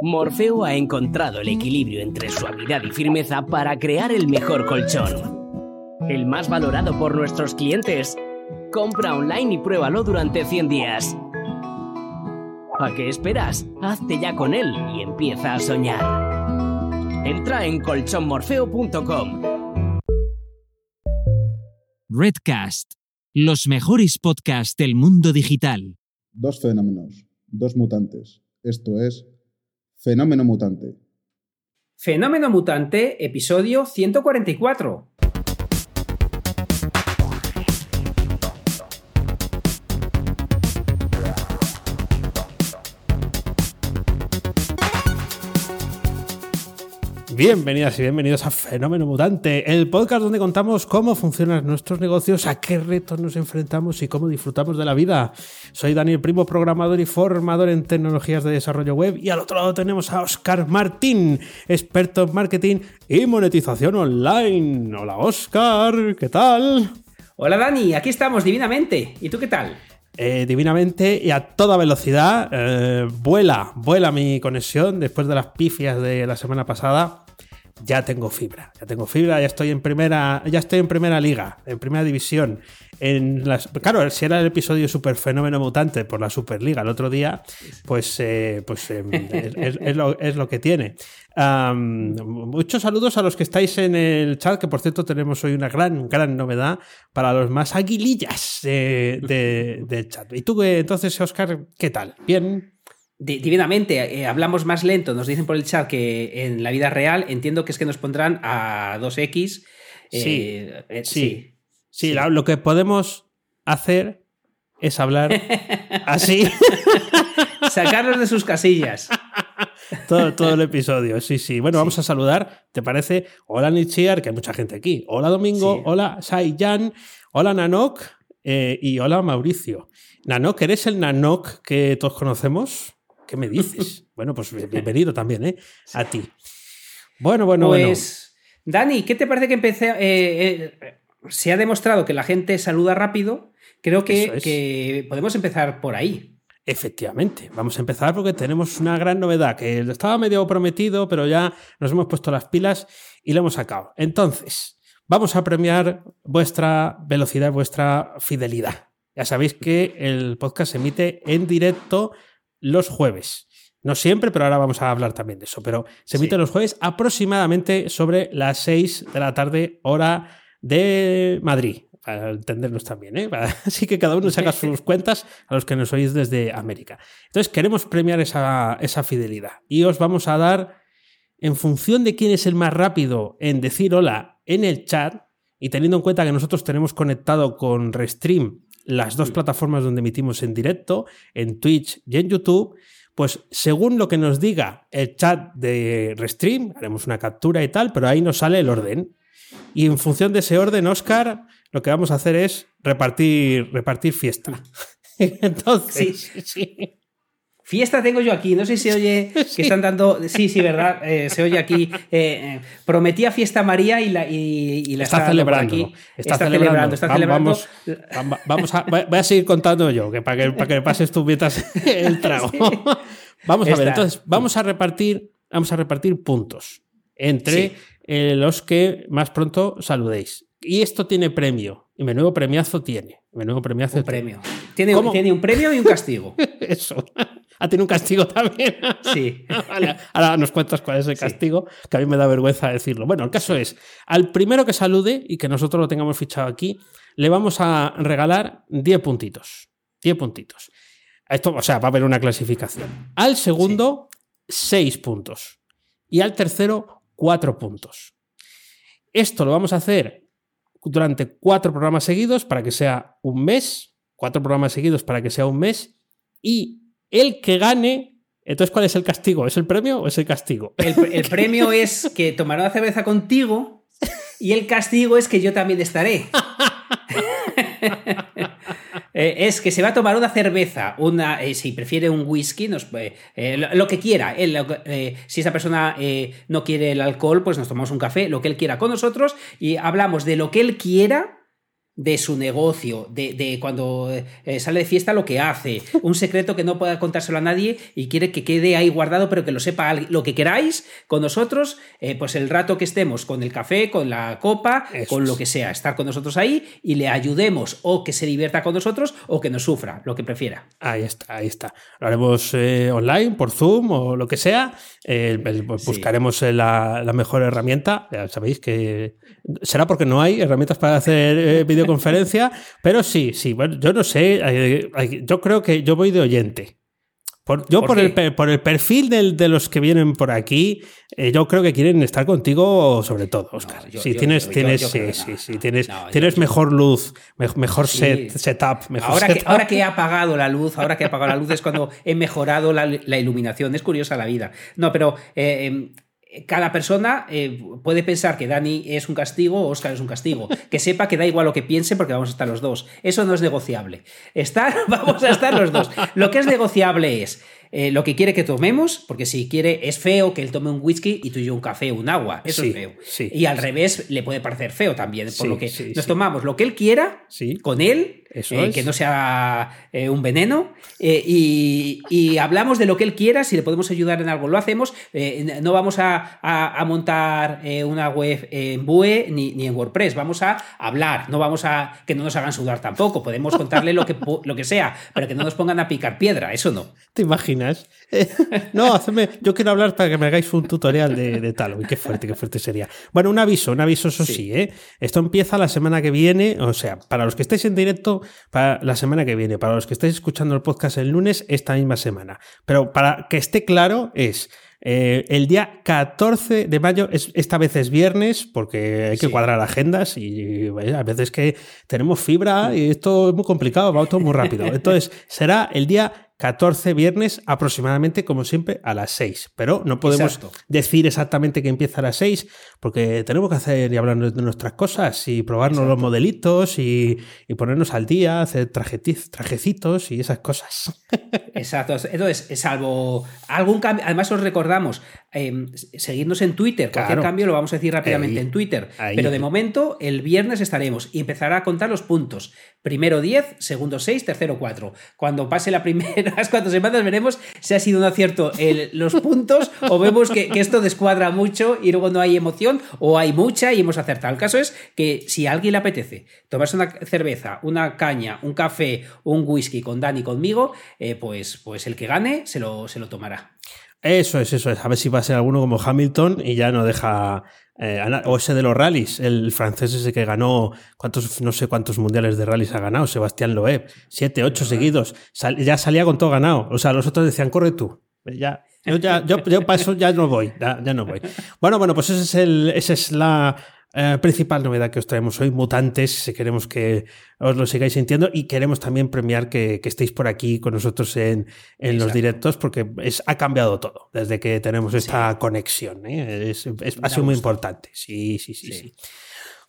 Morfeo ha encontrado el equilibrio entre suavidad y firmeza para crear el mejor colchón, el más valorado por nuestros clientes. Compra online y pruébalo durante 100 días. ¿A qué esperas? Hazte ya con él y empieza a soñar. Entra en colchonmorfeo.com. Redcast, los mejores podcasts del mundo digital. Dos fenómenos, dos mutantes. Esto es Fenómeno Mutante. Fenómeno Mutante, episodio 144. Bienvenidas y bienvenidos a Fenómeno Mutante, el podcast donde contamos cómo funcionan nuestros negocios, a qué retos nos enfrentamos y cómo disfrutamos de la vida. Soy Daniel Primo, programador y formador en tecnologías de desarrollo web, y al otro lado tenemos a Óscar Martín, experto en marketing y monetización online. Hola Óscar, ¿qué tal? Hola Dani, aquí estamos divinamente. ¿Y tú qué tal? Divinamente y a toda velocidad. Vuela mi conexión después de las pifias de la semana pasada. Ya tengo fibra, ya estoy en primera liga, en primera división. Claro, si era el episodio Super Fenómeno Mutante por la Superliga el otro día, pues es lo que tiene. Muchos saludos a los que estáis en el chat, que por cierto tenemos hoy una gran novedad para los más aguilillas del chat. ¿Y tú entonces, Óscar, qué tal? ¿Bien? Divinamente, hablamos más lento, nos dicen por el chat que en la vida real entiendo que es que nos pondrán a 2x. Sí. Lo que podemos hacer es hablar así. Sacarlos de sus casillas. Todo el episodio, sí. Bueno, vamos a saludar, ¿te parece? Hola Nichiar, que hay mucha gente aquí. Hola Domingo, Hola Saiyan, hola Nanok y hola Mauricio. Nanok, ¿eres el Nanok que todos conocemos? ¿Qué me dices? Bueno, pues bienvenido también, a ti. Bueno. Dani, ¿qué te parece que empecé? Se ha demostrado que la gente saluda rápido. Creo que podemos empezar por ahí. Efectivamente, vamos a empezar porque tenemos una gran novedad que estaba medio prometido, pero ya nos hemos puesto las pilas y lo hemos sacado. Entonces, vamos a premiar vuestra velocidad, vuestra fidelidad. Ya sabéis que el podcast se emite en directo los jueves. No siempre, pero ahora vamos a hablar también de eso. Pero se emite los jueves aproximadamente sobre las 6 de la tarde, hora de Madrid. Para entendernos también, ¿eh? Así que cada uno saca sus cuentas a los que nos oís desde América. Entonces queremos premiar esa fidelidad. Y os vamos a dar, en función de quién es el más rápido en decir hola en el chat, y teniendo en cuenta que nosotros tenemos conectado con Restream las dos plataformas donde emitimos en directo, en Twitch y en YouTube, pues según lo que nos diga el chat de Restream, haremos una captura y tal, pero ahí nos sale el orden. Y en función de ese orden, Óscar, lo que vamos a hacer es repartir fiesta. Entonces, sí. Fiesta tengo yo aquí, no sé si se oye que están dando... Sí, ¿verdad? Se oye aquí. Prometía fiesta María y la está celebrando aquí. Está celebrando. Voy a seguir contando yo, para que pases tú mientras el trago. Sí. Vamos a ver, entonces, vamos a repartir puntos entre los que más pronto saludéis. Y esto tiene premio. Y menudo premiazo tiene. Tiene un premio y un castigo. Eso. Tiene un castigo también. Sí. Vale, ahora nos cuentas cuál es el castigo, que a mí me da vergüenza decirlo. Bueno, el caso es, al primero que salude y que nosotros lo tengamos fichado aquí, le vamos a regalar 10 puntitos. 10 puntitos. Esto, o sea, va a haber una clasificación. Al segundo, 6 puntos. Y al tercero, 4 puntos. Esto lo vamos a hacer durante 4 programas seguidos para que sea un mes. 4 programas seguidos para que sea un mes. Y el que gane... Entonces, ¿cuál es el castigo? ¿Es el premio o es el castigo? El premio es que tomará una cerveza contigo, y el castigo es que yo también estaré. Es que se va a tomar una cerveza, si prefiere un whisky, lo que quiera. Si esa persona no quiere el alcohol, pues nos tomamos un café, lo que él quiera con nosotros, y hablamos de lo que él quiera de su negocio, de cuando sale de fiesta lo que hace, un secreto que no pueda contárselo a nadie y quiere que quede ahí guardado pero que lo sepa alguien. Lo que queráis con nosotros, pues el rato que estemos con el café, con la copa, eso con es. Lo que sea, estar con nosotros ahí y le ayudemos o que se divierta con nosotros o que nos sufra, lo que prefiera. Ahí está. Lo haremos online, por Zoom o lo que sea, buscaremos la mejor herramienta, ya sabéis que será porque no hay herramientas para hacer video conferencia, pero sí, bueno, yo no sé, yo creo que yo voy de oyente. Por el perfil de los que vienen por aquí, yo creo que quieren estar contigo sobre todo, Óscar. Tienes mejor luz, mejor setup. Ahora que he apagado la luz, es cuando he mejorado la iluminación. Es curiosa la vida. No, pero... cada persona puede pensar que Dani es un castigo o Óscar es un castigo. Que sepa que da igual lo que piense porque vamos a estar los dos. Eso no es negociable. Vamos a estar los dos. Lo que es negociable es lo que quiere que tomemos, porque si quiere, es feo que él tome un whisky y tú y yo un café, un agua. Eso es feo. Sí, y al revés le puede parecer feo también. Por lo que nos tomamos lo que él quiera con él. Que no sea un veneno y hablamos de lo que él quiera. Si le podemos ayudar en algo lo hacemos, no vamos a montar una web en Vue ni en WordPress, vamos a hablar, no vamos a que no nos hagan sudar tampoco, podemos contarle lo que sea, pero que no nos pongan a picar piedra, eso no. ¿Te imaginas? Yo quiero hablar para que me hagáis un tutorial de tal. Uy, qué fuerte sería. Bueno, un aviso eso sí. Esto empieza la semana que viene, o sea, para los que estéis en directo para la semana que viene, para los que estáis escuchando el podcast el lunes, esta misma semana. Pero para que esté claro es el día 14 de mayo, esta vez es viernes, porque hay que cuadrar agendas y a veces que tenemos fibra y esto es muy complicado, va todo muy rápido. Entonces será el día 14 viernes aproximadamente, como siempre, a las 6. Pero no podemos decir exactamente que empieza a las 6 porque tenemos que hacer y hablarnos de nuestras cosas y probarnos los modelitos y ponernos al día, hacer trajecitos y esas cosas. Exacto. Entonces, salvo algún cambio, además os recordamos, seguidnos en Twitter. Cualquier cambio lo vamos a decir rápidamente en Twitter. Pero de momento, el viernes estaremos y empezará a contar los puntos. Primero 10, segundo 6, tercero 4. Cuando pase la primera, las 4 semanas veremos si ha sido un acierto los puntos o vemos que esto descuadra mucho y luego no hay emoción o hay mucha y hemos acertado. El caso es que si a alguien le apetece tomarse una cerveza, una caña, un café, un whisky con Dani, conmigo, pues el que gane se lo tomará. Eso es. A ver si va a ser alguno como Hamilton y ya no deja... o ese de los rallies, el francés ese que ganó no sé cuántos mundiales de rallies ha ganado, Sebastián Loeb, 7, 8 seguidos, ya salía con todo ganado, o sea, los otros decían, corre tú, yo para eso ya no voy. Bueno, pues esa es la principal novedad que os traemos hoy, mutantes. Queremos que os lo sigáis sintiendo y queremos también premiar que estéis por aquí con nosotros en los directos, porque ha cambiado todo desde que tenemos esta conexión, ha sido muy importante. Sí.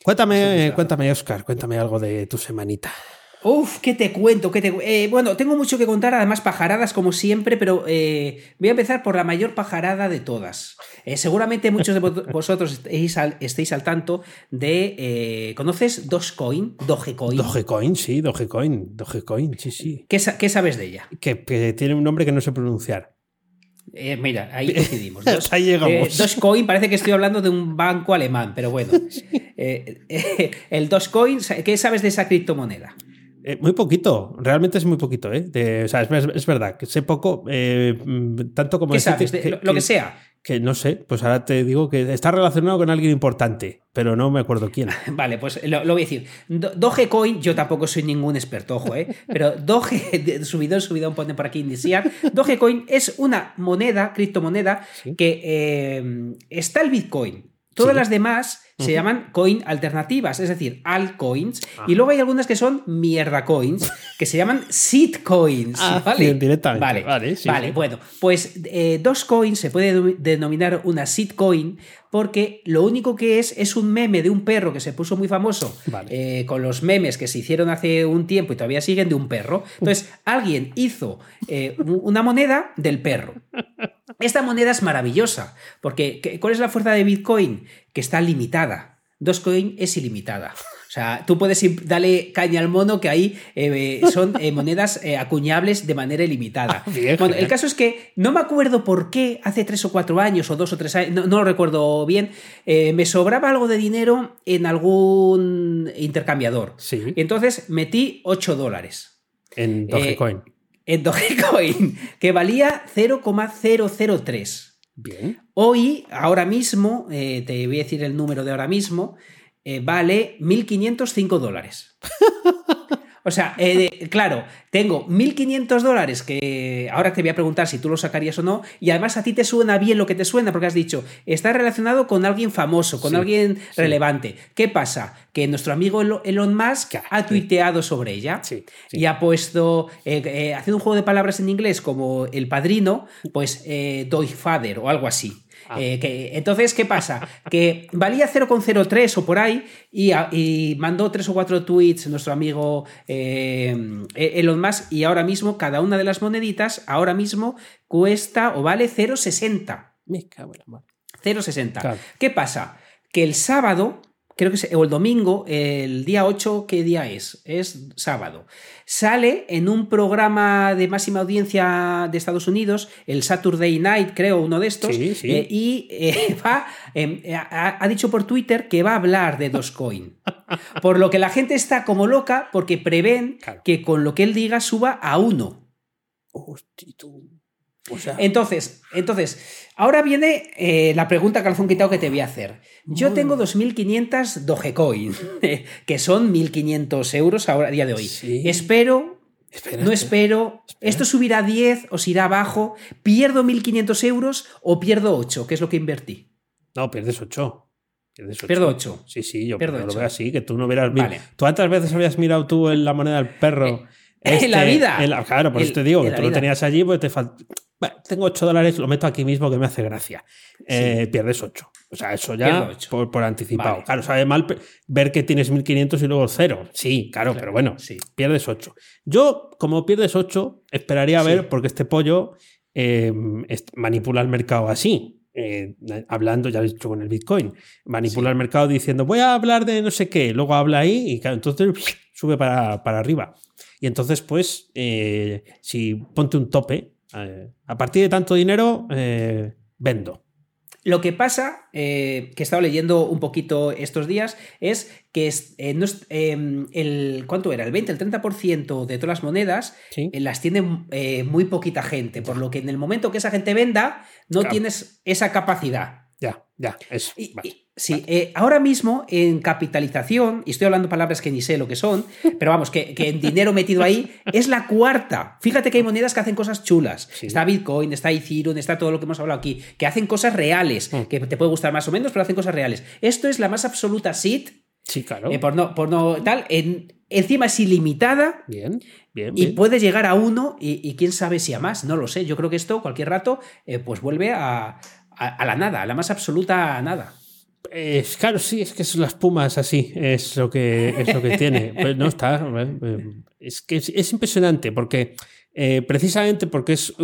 Cuéntame, Óscar, cuéntame algo de tu semanita. Uf, ¿qué te cuento? Bueno, tengo mucho que contar, además pajaradas como siempre, pero voy a empezar por la mayor pajarada de todas. Seguramente muchos de vosotros estéis al tanto de... ¿conoces Dogecoin? Dogecoin. ¿Qué sabes de ella? Que tiene un nombre que no sé pronunciar. Mira, ahí decidimos. Ahí llegamos. Dogecoin, parece que estoy hablando de un banco alemán, pero bueno. El Dogecoin, ¿qué sabes de esa criptomoneda? Muy poquito, realmente es muy poquito, es verdad, que sé poco, tanto como... ¿Qué sabes? Lo que sea. Que no sé, pues ahora te digo que está relacionado con alguien importante, pero no me acuerdo quién. Vale, pues lo voy a decir. Dogecoin, yo tampoco soy ningún experto, ojo, pero subidón, ponen por aquí Nichiar. Dogecoin es una moneda, criptomoneda, que está el Bitcoin. Todas las demás se llaman coin alternativas, es decir, altcoins. Y luego hay algunas que son mierda coins, que se llaman shitcoins. ¿Vale? Bien, directamente. Vale, bueno. Pues Dogecoin se puede denominar una shitcoin porque lo único que es un meme de un perro que se puso muy famoso con los memes que se hicieron hace un tiempo y todavía siguen de un perro. Entonces, alguien hizo una moneda del perro. Esta moneda es maravillosa, porque ¿cuál es la fuerza de Bitcoin? Que está limitada. Dogecoin es ilimitada. O sea, tú puedes darle caña al mono, que ahí son monedas acuñables de manera ilimitada. Bueno, el caso es que no me acuerdo por qué hace 3 o 4 años o 2 o 3 años, no lo recuerdo bien, me sobraba algo de dinero en algún intercambiador. Sí. Entonces metí $8. En Dogecoin. En Dogecoin, que valía 0,003. Bien. Hoy, ahora mismo, te voy a decir el número de ahora mismo, vale $1,505. O sea, claro, tengo $1,500 que ahora te voy a preguntar si tú lo sacarías o no, y además a ti te suena bien lo que te suena porque has dicho, está relacionado con alguien famoso, con alguien relevante. ¿Qué pasa? Que nuestro amigo Elon Musk ha tuiteado sobre ella y ha puesto, haciendo un juego de palabras en inglés como el padrino, pues Doy Father o algo así. Entonces, ¿qué pasa? Que valía 0,03 o por ahí y mandó 3 o 4 tweets nuestro amigo Elon Musk, y ahora mismo cada una de las moneditas ahora mismo cuesta o vale 0,60. Me cago en la madre. 0,60. Claro. ¿Qué pasa? Que el sábado, creo que es, o el domingo, el día 8, ¿qué día es? Es sábado. Sale en un programa de máxima audiencia de Estados Unidos, el Saturday Night, creo, uno de estos, y ha dicho por Twitter que va a hablar de Dogecoin. Por lo que la gente está como loca porque prevén que con lo que él diga suba a 1. Hostia, tú. O sea, entonces, ahora viene la pregunta calzón quitado que te voy a hacer. Yo tengo 2.500 Dogecoin, que son 1.500 euros ahora, a día de hoy. Sí. Espero, esto subirá a 10 o se irá abajo. ¿Pierdo 1.500 euros o pierdo 8, que es lo que invertí? No, pierdes 8. Pierdo 8. Sí, yo pierdo 8. Lo veo así, que tú no verás mil. Vale. ¿Cuántas veces habías mirado tú en la moneda del perro? En la vida. Claro, por eso te digo, que tú lo tenías allí, pues te falta. Bueno, tengo $8, lo meto aquí mismo que me hace gracia. Pierdes 8. O sea, eso ya por anticipado. Vale. Claro, sabe mal ver que tienes 1.500 y luego 0. Sí, claro, pero bueno, pierdes 8. Yo, como pierdes 8, esperaría a ver, porque este pollo manipula el mercado así. Hablando, ya lo he dicho con el Bitcoin, manipula el mercado diciendo voy a hablar de no sé qué, luego habla ahí y claro, entonces sube para arriba. Y entonces, pues, si ponte un tope, a partir de tanto dinero, vendo. Lo que pasa, que he estado leyendo un poquito estos días, es que ¿cuánto era? El 20, el 30% de todas las monedas las tiene muy poquita gente, por lo que en el momento que esa gente venda, no tienes esa capacidad. Ya, eso. Ahora mismo en capitalización, y estoy hablando palabras que ni sé lo que son, pero vamos, que en dinero metido ahí es la cuarta. Fíjate que hay monedas que hacen cosas chulas. Sí. Está Bitcoin, está Ethereum, está todo lo que hemos hablado aquí, que hacen cosas reales, que te puede gustar más o menos, pero hacen cosas reales. Esto es la más absoluta shit. Sí, claro. Encima es ilimitada. Bien. Puede llegar a 1 y quién sabe si a más, no lo sé. Yo creo que esto cualquier rato pues vuelve a la nada, a la más absoluta nada. Claro, sí, es que son las pumas así, es lo que tiene. Pues no está. Es que es impresionante porque precisamente porque es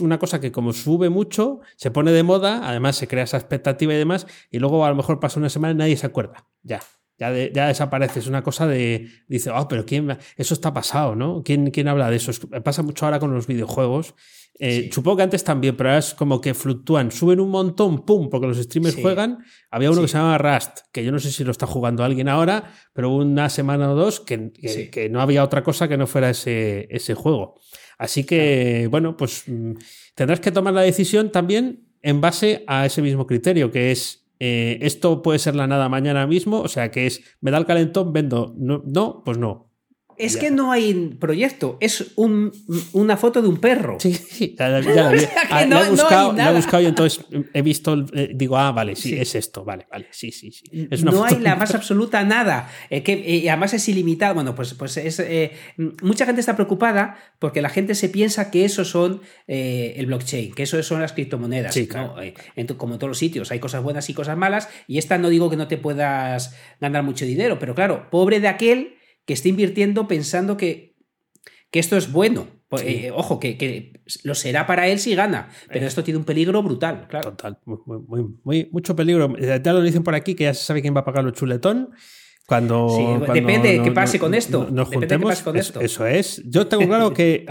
una cosa que como sube mucho, se pone de moda, además se crea esa expectativa y demás, y luego a lo mejor pasa una semana y nadie se acuerda. Ya desaparece. Es una cosa de. Dice, pero ¿quién? Eso está pasado, ¿no? ¿Quién habla de eso? Pasa mucho ahora con los videojuegos. Supongo que antes también, pero ahora es como que fluctúan, suben un montón, pum, porque los streamers juegan. Había uno que se llama Rust, que yo no sé si lo está jugando alguien ahora, pero hubo una semana o dos que no había otra cosa que no fuera ese juego. Así que, bueno, pues tendrás que tomar la decisión también en base a ese mismo criterio, que es esto puede ser la nada mañana mismo, o sea que es, me da el calentón, vendo, no pues no. Es que no hay proyecto, es una foto de un perro. Sí, ya o sea que la he buscado y entonces he visto, digo, vale, sí, es esto, vale, sí. Es una no foto hay la más absoluta nada, y además es ilimitado. Bueno, pues es, mucha gente está preocupada porque la gente se piensa que eso son el blockchain, que eso son las criptomonedas. Sí, claro. ¿No? Como en todos los sitios, hay cosas buenas y cosas malas, y esta no digo que no te puedas ganar mucho dinero, pero claro, pobre de aquel que esté invirtiendo pensando que esto es bueno. Ojo, que lo será para él si gana, pero esto tiene un peligro brutal, claro. Total, mucho peligro. Ya lo dicen por aquí, que ya se sabe quién va a pagar lo chuletón. Cuando depende de qué pase con esto. Nos juntemos, eso es. Yo tengo claro que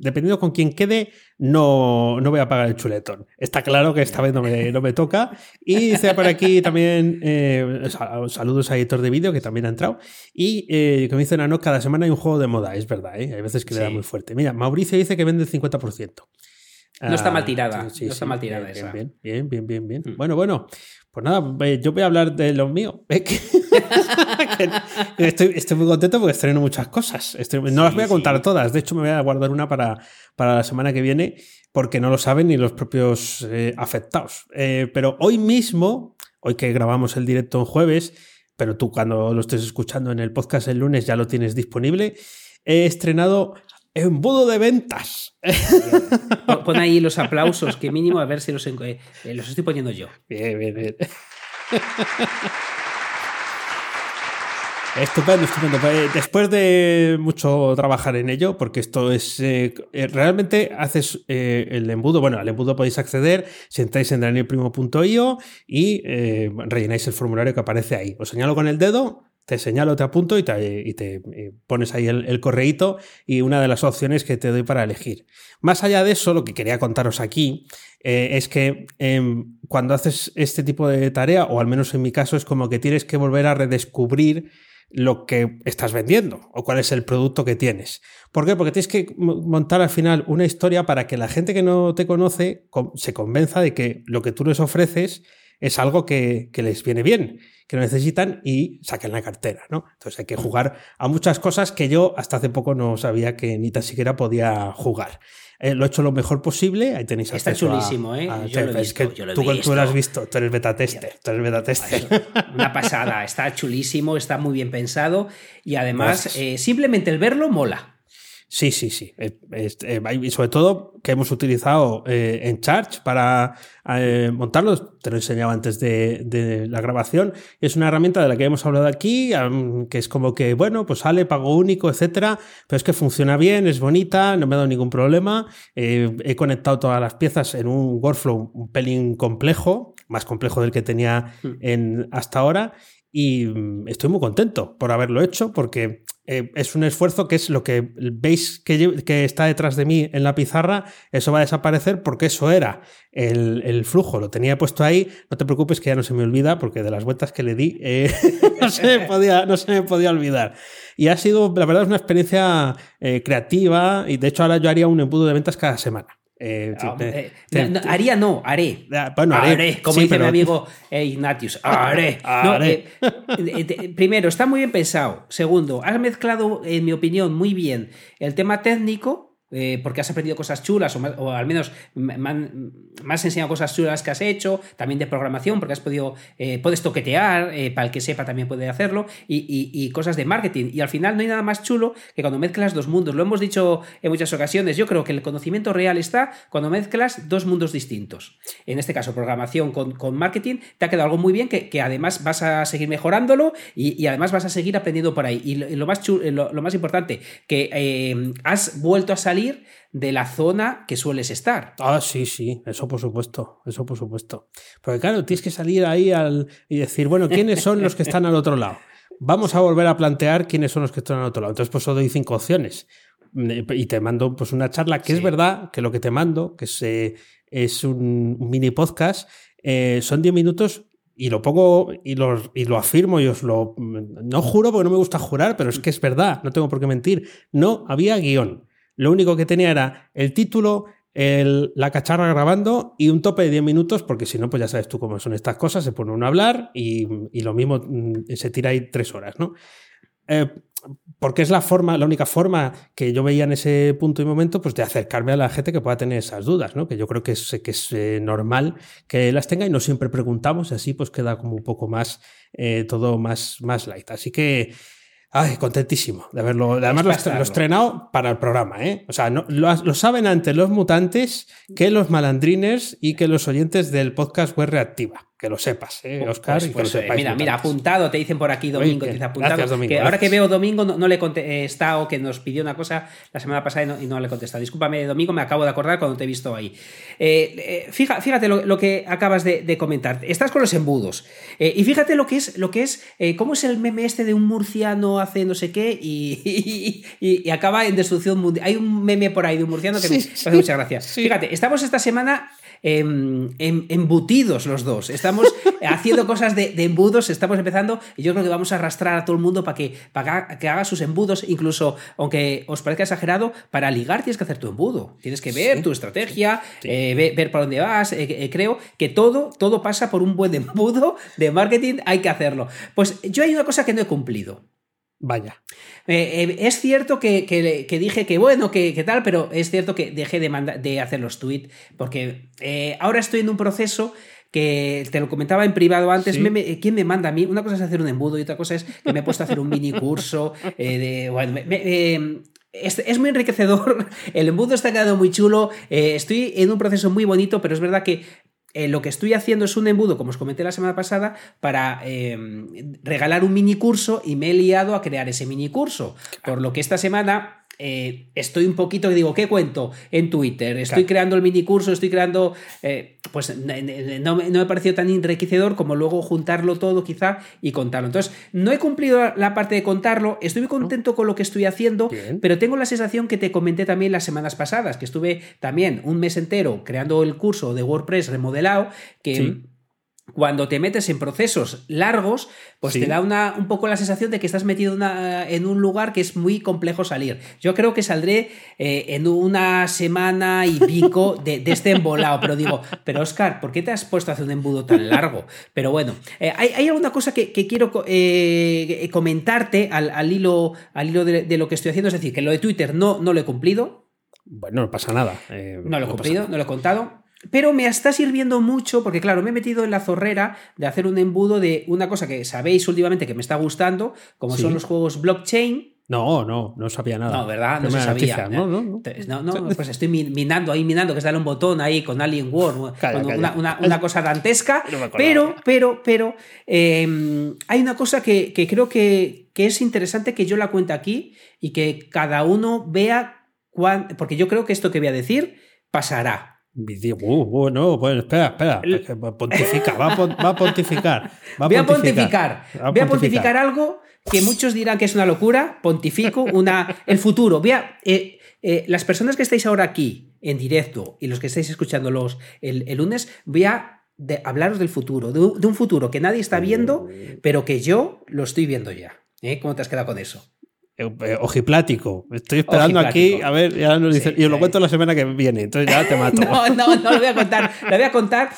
dependiendo con quién quede, no voy a pagar el chuletón. Está claro que esta vez no me toca. Y está por aquí también saludos a Editor de Video, que también ha entrado. Y como dice Nanok, cada semana hay un juego de moda, es verdad, ¿eh? Hay veces que le da muy fuerte. Mira, Mauricio dice que vende el 50%. No está mal tirada. Sí, no está mal tirada esa. Bien. Bueno. Pues nada, yo voy a hablar de lo mío. Estoy muy contento porque estreno muchas cosas. No las voy a contar todas. De hecho, me voy a guardar una para la semana que viene porque no lo saben ni los propios afectados. Pero hoy mismo, hoy que grabamos el directo en jueves, pero tú cuando lo estés escuchando en el podcast el lunes ya lo tienes disponible, he estrenado Embudo de ventas. Pon ahí los aplausos, que mínimo, a ver si los estoy poniendo yo. Bien. Estupendo. Después de mucho trabajar en ello, porque esto es... realmente haces el embudo. Bueno, al embudo podéis acceder si entráis en danielprimo.io y rellenáis el formulario que aparece ahí. Os señalo con el dedo... Te señalo, te apunto y te pones ahí el correíto y una de las opciones que te doy para elegir. Más allá de eso, lo que quería contaros aquí es que cuando haces este tipo de tarea, o al menos en mi caso, es como que tienes que volver a redescubrir lo que estás vendiendo o cuál es el producto que tienes. ¿Por qué? Porque tienes que montar al final una historia para que la gente que no te conoce se convenza de que lo que tú les ofreces es algo que les viene bien, que lo necesitan y saquen la cartera, ¿no? Entonces hay que jugar a muchas cosas que yo hasta hace poco no sabía que ni tan siquiera podía jugar. Lo he hecho lo mejor posible, ahí tenéis acceso. Está chulísimo, ¿eh? Tú lo has visto, tú eres beta tester. Una pasada, está chulísimo, está muy bien pensado y además simplemente el verlo mola. Sí. Y sobre todo que hemos utilizado EnCharge para montarlo. Te lo he enseñado antes de la grabación. Es una herramienta de la que hemos hablado aquí, que es como que, bueno, pues sale, pago único, etcétera. Pero es que funciona bien, es bonita, no me ha dado ningún problema. He conectado todas las piezas en un workflow un pelín complejo, más complejo del que tenía hasta ahora. Y estoy muy contento por haberlo hecho porque es un esfuerzo que es lo que veis que está detrás de mí en la pizarra. Eso va a desaparecer porque eso era el flujo. Lo tenía puesto ahí. No te preocupes que ya no se me olvida porque de las vueltas que le di no se me podía olvidar. Y ha sido, la verdad, una experiencia creativa y de hecho ahora yo haría un embudo de ventas cada semana. Haré. Como dice mi amigo Ignatius, haré. Primero, está muy bien pensado. Segundo, has mezclado, en mi opinión, muy bien el tema técnico. Porque has aprendido cosas chulas o al menos me has enseñado cosas chulas que has hecho, también de programación porque has podido, puedes toquetear para el que sepa también puede hacerlo y cosas de marketing, y al final no hay nada más chulo que cuando mezclas dos mundos. Lo hemos dicho en muchas ocasiones, yo creo que el conocimiento real está cuando mezclas dos mundos distintos, en este caso programación con marketing. Te ha quedado algo muy bien que además vas a seguir mejorándolo y además vas a seguir aprendiendo por ahí, y lo más importante, que has vuelto a salir de la zona que sueles estar. Sí, eso por supuesto. Porque claro, tienes que salir ahí y decir, bueno, ¿quiénes son los que están al otro lado? Vamos a volver a plantear quiénes son los que están al otro lado. Entonces, pues os doy 5 opciones y te mando pues una charla que es verdad que lo que te mando, que es un mini podcast, son 10 minutos y lo pongo y lo afirmo y os lo... No juro porque no me gusta jurar, pero es que es verdad, no tengo por qué mentir. No había guión. Lo único que tenía era el título, la cacharra grabando y un tope de 10 minutos, porque si no, pues ya sabes tú cómo son estas cosas, se pone uno a hablar y lo mismo se tira ahí 3 horas, ¿no? Porque es la única forma que yo veía en ese punto y momento, pues de acercarme a la gente que pueda tener esas dudas, ¿no? Que yo creo que es normal que las tenga y no siempre preguntamos, y así pues queda como un poco más, todo más light. Así que... contentísimo de verlo. Además lo he estrenado para el programa, ¿eh? O sea, no, lo saben antes los mutantes que los malandrines y que los oyentes del podcast Web Reactiva. Que lo sepas, Óscar, pues, que lo sepáis. Mira, apuntado, te dicen por aquí, Domingo. Oye, te apuntado, gracias, Domingo, que gracias. Ahora que veo Domingo, no le he contestado, que nos pidió una cosa la semana pasada y no le he contestado. Discúlpame, Domingo, me acabo de acordar cuando te he visto ahí. Fíjate lo que acabas de comentar. Estás con los embudos. Y fíjate lo que es cómo es el meme este de un murciano hace no sé qué y acaba en destrucción mundial. Hay un meme por ahí de un murciano que me hace mucha gracia. Sí. Fíjate, estamos esta semana embutidos los dos. Estamos haciendo cosas de embudos, estamos empezando, y yo creo que vamos a arrastrar a todo el mundo para que haga sus embudos, incluso, aunque os parezca exagerado, para ligar tienes que hacer tu embudo, tienes que ver tu estrategia, ver para dónde vas, creo que todo pasa por un buen embudo de marketing, hay que hacerlo. Pues yo hay una cosa que no he cumplido. Vaya. Es cierto que dije que bueno, que tal, pero es cierto que dejé de hacer los tweets porque ahora estoy en un proceso que te lo comentaba en privado antes. ¿Sí? ¿Quién me manda a mí? Una cosa es hacer un embudo y otra cosa es que me he puesto a hacer un mini curso. Es muy enriquecedor. El embudo está quedando muy chulo. Estoy en un proceso muy bonito, pero es verdad que lo que estoy haciendo es un embudo, como os comenté la semana pasada, para regalar un mini curso, y me he liado a crear ese mini curso. Por lo que esta semana estoy un poquito, digo, ¿qué cuento en Twitter? Estoy creando el mini curso, estoy creando. Pues no me ha parecido tan enriquecedor como luego juntarlo todo, quizá, y contarlo. Entonces, no he cumplido la parte de contarlo, estoy muy contento con lo que estoy haciendo. Bien. Pero tengo la sensación que te comenté también las semanas pasadas, que estuve también un mes entero creando el curso de WordPress remodelado, que... Sí. Cuando te metes en procesos largos, pues te da un poco la sensación de que estás metido en un lugar que es muy complejo salir. Yo creo que saldré en una semana y pico de este embolado, pero digo, pero Óscar, ¿por qué te has puesto a hacer un embudo tan largo? Pero bueno, hay alguna cosa que quiero comentarte al hilo de lo que estoy haciendo, es decir, que lo de Twitter no lo he cumplido. Bueno, no pasa nada. No lo he cumplido, no lo he contado. Pero me está sirviendo mucho porque, claro, me he metido en la zorrera de hacer un embudo de una cosa que sabéis últimamente que me está gustando, como son los juegos blockchain. No sabía nada. No, ¿verdad? No se sabía. No, pues estoy minando, que es darle un botón ahí con Alien War, calla. Una cosa dantesca. No, pero hay una cosa que creo que es interesante que yo la cuente aquí y que cada uno vea, porque yo creo que esto que voy a decir pasará. Bueno, espera, voy a pontificar algo que muchos dirán que es una locura, el futuro, las personas que estáis ahora aquí en directo y los que estáis escuchándolos el lunes, voy a hablaros del futuro, de un futuro que nadie está viendo, pero que yo lo estoy viendo ya, ¿Cómo te has quedado con eso? Ojiplático, estoy esperando aquí, a ver, ya nos dicen, y os lo cuento la semana que viene, entonces ya te mato. No lo voy a contar,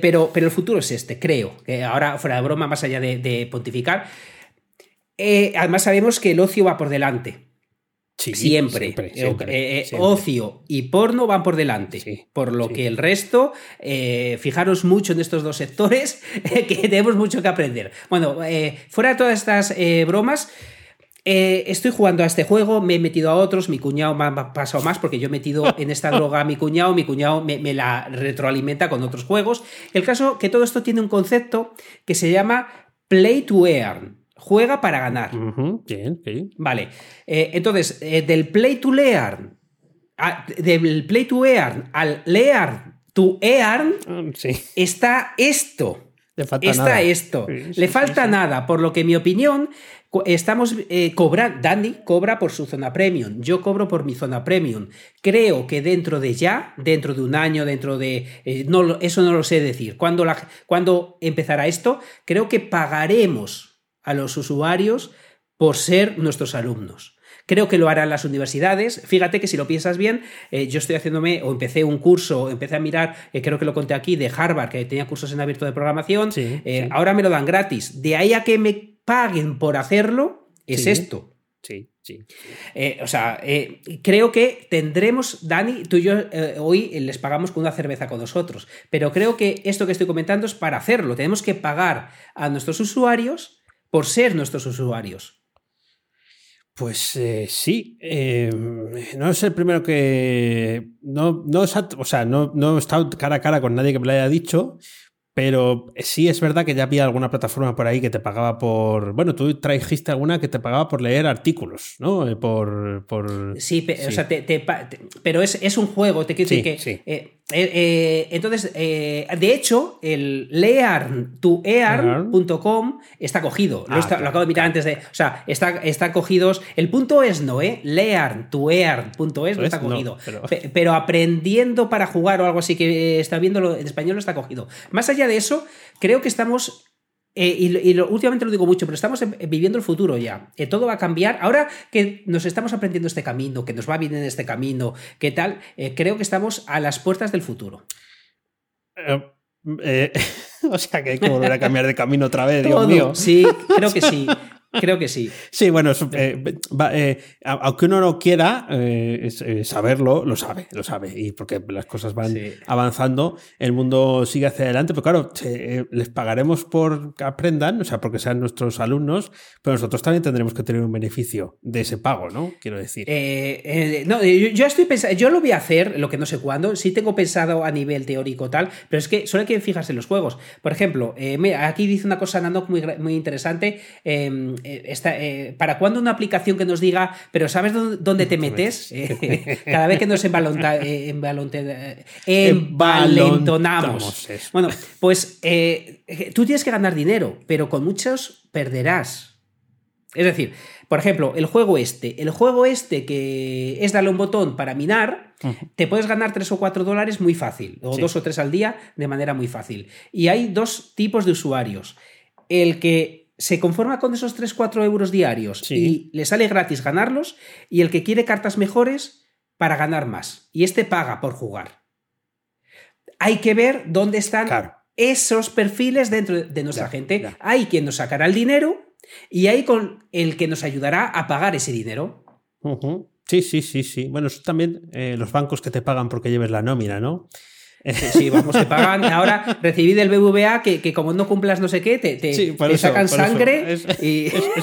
pero el futuro es este, creo, que ahora fuera de broma, más allá de pontificar, además sabemos que el ocio va por delante. Sí, siempre. Ocio y porno van por delante, por lo que el resto, fijaros mucho en estos dos sectores, que tenemos mucho que aprender. Bueno, fuera de todas estas bromas, estoy jugando a este juego, me he metido a otros, mi cuñado me ha pasado más porque yo he metido en esta droga a mi cuñado me la retroalimenta con otros juegos. El caso que todo esto tiene un concepto que se llama play to earn, juega para ganar. Bien. Vale, entonces del play to earn al learn to earn está esto. Le falta nada, por lo que en mi opinión estamos Dani cobra por su zona premium, yo cobro por mi zona premium. Creo que dentro de un año, eso no lo sé decir. ¿Cuándo empezará esto? Creo que pagaremos a los usuarios por ser nuestros alumnos. Creo que lo harán las universidades. Fíjate que si lo piensas bien, yo estoy haciéndome, o empecé un curso, empecé a mirar, creo que lo conté aquí, de Harvard, que tenía cursos en abierto de programación. Ahora me lo dan gratis. De ahí a que me paguen por hacerlo, esto. Creo que tendremos, Dani, tú y yo hoy les pagamos con una cerveza con nosotros, pero creo que esto que estoy comentando es para hacerlo. Tenemos que pagar a nuestros usuarios por ser nuestros usuarios. Pues no es el primero que no he estado cara a cara con nadie que me lo haya dicho, Pero sí es verdad que ya había alguna plataforma por ahí que te pagaba por... Bueno, tú trajiste alguna que te pagaba por leer artículos, ¿no? Por... Sí, o sea, pero es un juego, te quiero decir que... entonces, de hecho, el learntoearn.com está cogido. Lo acabo de mirar antes de... O sea, está cogidos... El punto es no, ¿eh? Learntoearn.es no está cogido. Pero aprendiendo para jugar o algo así que está viendo en español no está cogido. Más allá de eso, creo que estamos... últimamente lo digo mucho, pero estamos viviendo el futuro ya. Todo va a cambiar. Ahora que nos estamos aprendiendo este camino, que nos va bien en este camino, ¿qué tal? Creo que estamos a las puertas del futuro. O sea que hay que volver a cambiar de camino otra vez, Dios mío. Sí, creo que sí. Creo que sí. Sí, bueno, aunque uno no quiera saberlo, lo sabe. Y porque las cosas van avanzando, el mundo sigue hacia adelante, pero claro, les pagaremos por que aprendan, o sea, porque sean nuestros alumnos, pero nosotros también tendremos que tener un beneficio de ese pago, ¿no? Quiero decir. No, yo estoy pensando, yo lo voy a hacer, lo que no sé cuándo, sí tengo pensado a nivel teórico tal, pero es que solo hay que fijarse en los juegos. Por ejemplo, aquí dice una cosa Nanok muy, muy interesante, ¿para cuándo una aplicación que nos diga, pero sabes dónde te metes? Cada vez que nos envalentonamos. Bueno, pues tú tienes que ganar dinero, pero con muchos perderás. Es decir, por ejemplo, el juego este que es darle un botón para minar, te puedes ganar $3 o $4 muy fácil, o 2 o 3 al día de manera muy fácil. Y hay dos tipos de usuarios. El que se conforma con esos 3-4 euros diarios y le sale gratis ganarlos, y el que quiere cartas mejores para ganar más, y este paga por jugar. Hay que ver dónde están esos perfiles dentro de nuestra gente. Hay quien nos sacará el dinero y hay con el que nos ayudará a pagar ese dinero. Sí. Bueno, eso también los bancos que te pagan porque lleves la nómina, ¿no? Sí, vamos, te pagan. Ahora recibí del BBVA que como no cumplas no sé qué, te sacan sangre. Eso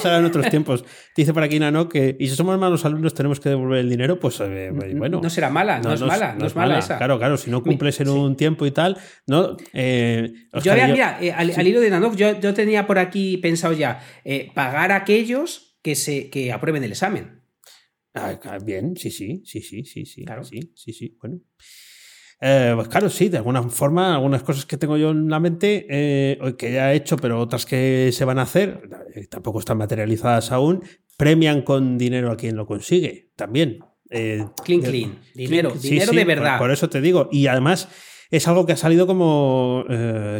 era en otros tiempos. Dice por aquí Nano que, y si somos malos alumnos tenemos que devolver el dinero, pues bueno. No será mala, no es mala esa. Claro, si no cumples en un tiempo y tal, ¿no? Al hilo de Nano, yo tenía por aquí pensado ya, pagar a aquellos que aprueben el examen. Bien, sí. Bueno. Pues claro, sí, de alguna forma, algunas cosas que tengo yo en la mente que ya he hecho, pero otras que se van a hacer, tampoco están materializadas aún, premian con dinero a quien lo consigue, también. Dinero de verdad. Por eso te digo, y además es algo que ha salido como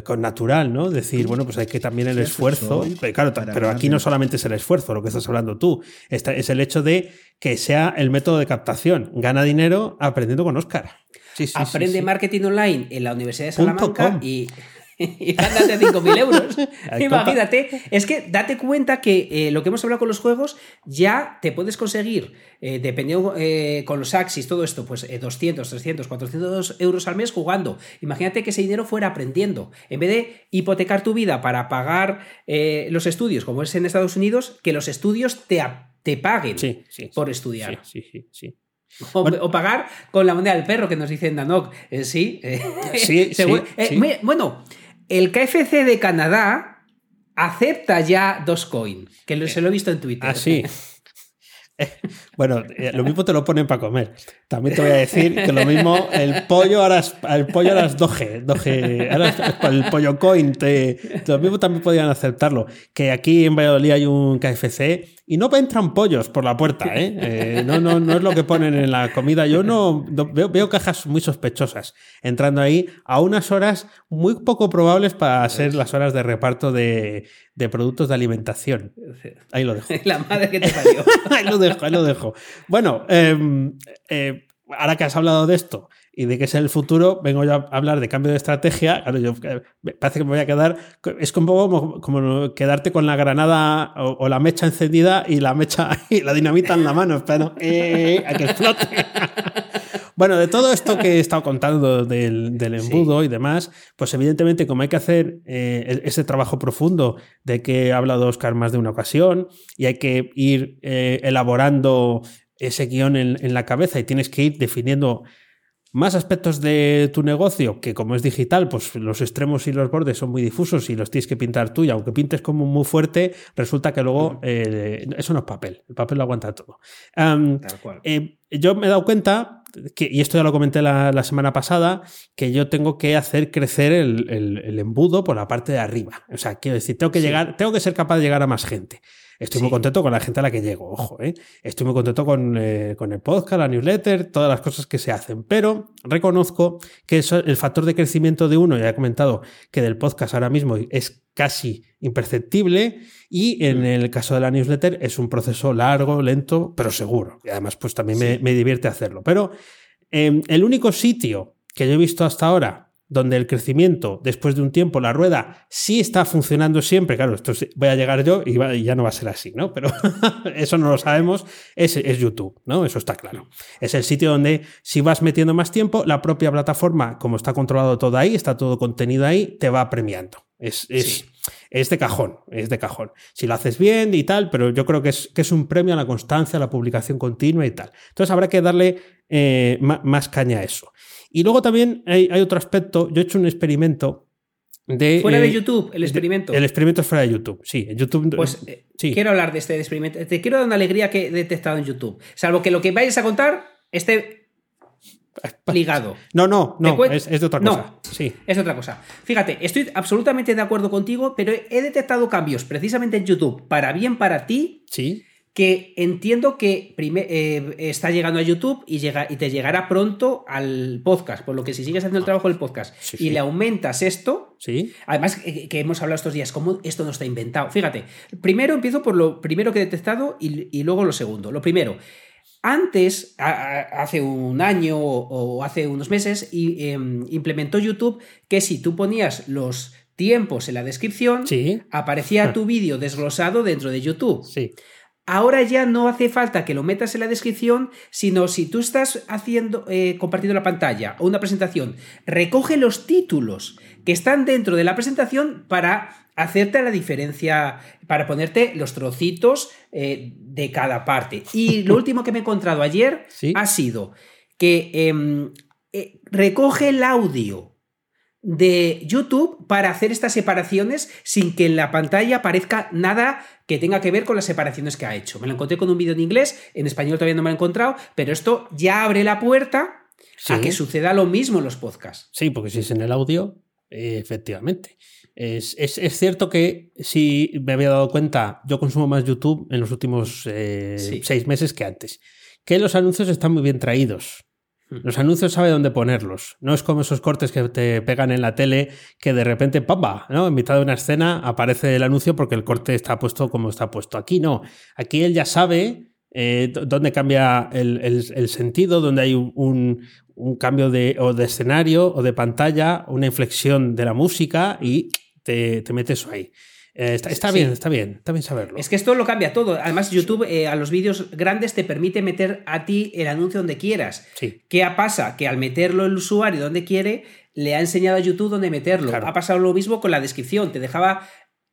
con natural, ¿no? Decir, bueno, pues hay que también el esfuerzo, pero aquí no solamente es el esfuerzo, lo que estás hablando tú, es el hecho de que sea el método de captación, gana dinero aprendiendo con Óscar. Aprende marketing online en la Universidad de Salamanca y ándate 5.000 euros. Imagínate. Es que date cuenta que lo que hemos hablado con los juegos, ya te puedes conseguir, dependiendo con los Axis, todo esto, pues 200, 300, 400 euros al mes jugando. Imagínate que ese dinero fuera aprendiendo. En vez de hipotecar tu vida para pagar los estudios, como es en Estados Unidos, que los estudios te paguen por estudiar. Sí. O pagar con la moneda del perro que nos dicen Nanok. Bueno, el KFC de Canadá acepta ya Dogecoin, que se lo he visto en Twitter. Bueno, lo mismo te lo ponen para comer. También te voy a decir que lo mismo el pollo ahora es Doge, ahora el pollo coin, lo mismo también podían aceptarlo. Que aquí en Valladolid hay un KFC y no entran pollos por la puerta, no es lo que ponen en la comida. Yo no veo cajas muy sospechosas entrando ahí a unas horas muy poco probables para ser las horas de reparto de productos de alimentación. Ahí lo dejo. La madre que te parió. Ahí lo dejo. Bueno, ahora que has hablado de esto y de que es el futuro, vengo yo a hablar de cambio de estrategia. Claro, parece que me voy a quedar... Es como quedarte con la granada o la mecha encendida y la dinamita en la mano. Espera, a que explote. Bueno, de todo esto que he estado contando del embudo y demás, pues evidentemente como hay que hacer ese trabajo profundo de que ha hablado Óscar más de una ocasión y hay que ir elaborando ese guión en la cabeza y tienes que ir definiendo Más aspectos de tu negocio, que como es digital, pues los extremos y los bordes son muy difusos y los tienes que pintar tú, y aunque pintes como muy fuerte, resulta que luego eso no es papel, el papel lo aguanta todo. Tal cual. Yo me he dado cuenta, que, y esto ya lo comenté la semana pasada, que yo tengo que hacer crecer el embudo por la parte de arriba. O sea, quiero decir, tengo que llegar, tengo que ser capaz de llegar a más gente. Estoy muy contento con la gente a la que llego, ojo, Estoy muy contento con el podcast, la newsletter, todas las cosas que se hacen, pero reconozco que eso, el factor de crecimiento de uno, ya he comentado que del podcast ahora mismo es casi imperceptible, y en el caso de la newsletter es un proceso largo, lento, pero seguro, y además pues también me divierte hacerlo, pero el único sitio que yo he visto hasta ahora donde el crecimiento, después de un tiempo, la rueda sí está funcionando siempre. Claro, esto voy a llegar yo y ya no va a ser así, ¿no? Pero eso no lo sabemos. Es YouTube, ¿no? Eso está claro. Es el sitio donde, si vas metiendo más tiempo, la propia plataforma, como está controlado todo ahí, está todo contenido ahí, te va premiando. Es de cajón, es de cajón. Si lo haces bien y tal, pero yo creo que es un premio a la constancia, a la publicación continua y tal. Entonces habrá que darle más caña a eso. Y luego también hay otro aspecto. Yo he hecho un experimento de... Fuera de YouTube, el experimento. El experimento es fuera de YouTube, sí. En YouTube, pues quiero hablar de este experimento. Te quiero dar una alegría que he detectado en YouTube. Salvo que lo que vayas a contar esté ligado. No, es de otra cosa. No, sí. Es de otra cosa. Fíjate, estoy absolutamente de acuerdo contigo, pero he detectado cambios precisamente en YouTube, para bien para ti. Sí. Que entiendo que está llegando a YouTube y te llegará pronto al podcast, por lo que si sigues haciendo el trabajo del podcast le aumentas esto, además que hemos hablado estos días, cómo esto no está inventado. Fíjate, primero empiezo por lo primero que he detectado y luego lo segundo. Lo primero, antes, hace un año o hace unos meses, implementó YouTube que si tú ponías los tiempos en la descripción, aparecía tu vídeo desglosado dentro de YouTube. Sí. Ahora ya no hace falta que lo metas en la descripción, sino si tú estás haciendo compartiendo la pantalla o una presentación, recoge los títulos que están dentro de la presentación para hacerte la diferencia, para ponerte los trocitos de cada parte. Y lo último que me he encontrado ayer ha sido que recoge el audio de YouTube para hacer estas separaciones sin que en la pantalla aparezca nada que tenga que ver con las separaciones que ha hecho. Me lo encontré con un vídeo en inglés, en español todavía no me lo he encontrado, pero esto ya abre la puerta a que suceda lo mismo en los podcasts. Sí, porque si es en el audio, efectivamente. Es cierto que si me había dado cuenta, yo consumo más YouTube en los últimos 6 meses que antes. Que los anuncios están muy bien traídos. Los anuncios sabe dónde ponerlos. No es como esos cortes que te pegan en la tele que de repente, ¡pamba!, ¿no? En mitad de una escena aparece el anuncio porque el corte está puesto como está puesto. Aquí no. Aquí él ya sabe dónde cambia el sentido, dónde hay un cambio de escenario o de pantalla, una inflexión de la música y te mete eso ahí. Está bien saberlo. Es que esto lo cambia todo. Además, YouTube a los vídeos grandes te permite meter a ti el anuncio donde quieras. Sí. ¿Qué pasa? Que al meterlo el usuario donde quiere, le ha enseñado a YouTube dónde meterlo. Claro. Ha pasado lo mismo con la descripción. Te dejaba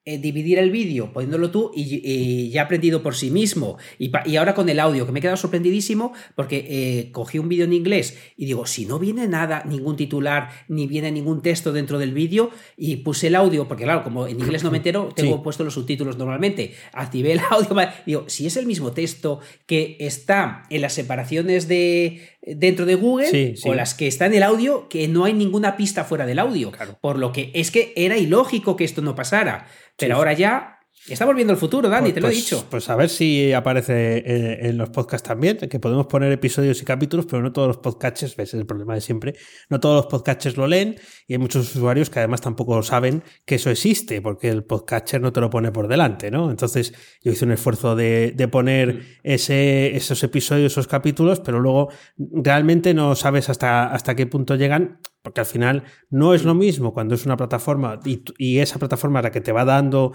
dividir el vídeo poniéndolo tú y ya aprendido por sí mismo. Y ahora con el audio, que me he quedado sorprendidísimo porque cogí un vídeo en inglés y digo, si no viene nada, ningún titular, ni viene ningún texto dentro del vídeo, y puse el audio, porque claro, como en inglés no me entero, tengo puesto los subtítulos normalmente, activé el audio, digo, si es el mismo texto que está en las separaciones de dentro de Google, o las que está en el audio, que no hay ninguna pista fuera del audio, claro. Por lo que es que era ilógico que esto no pasara. Pero ahora ya estamos viendo el futuro, Dani, te lo he dicho. Pues a ver si aparece en los podcasts también, que podemos poner episodios y capítulos, pero no todos los podcatchers, ves, es el problema de siempre, no todos los podcatchers lo leen, y hay muchos usuarios que además tampoco saben que eso existe, porque el podcatcher no te lo pone por delante, ¿no? Entonces yo hice un esfuerzo de poner esos episodios, esos capítulos, pero luego realmente no sabes hasta qué punto llegan. Porque al final no es lo mismo cuando es una plataforma y esa plataforma es la que te va dando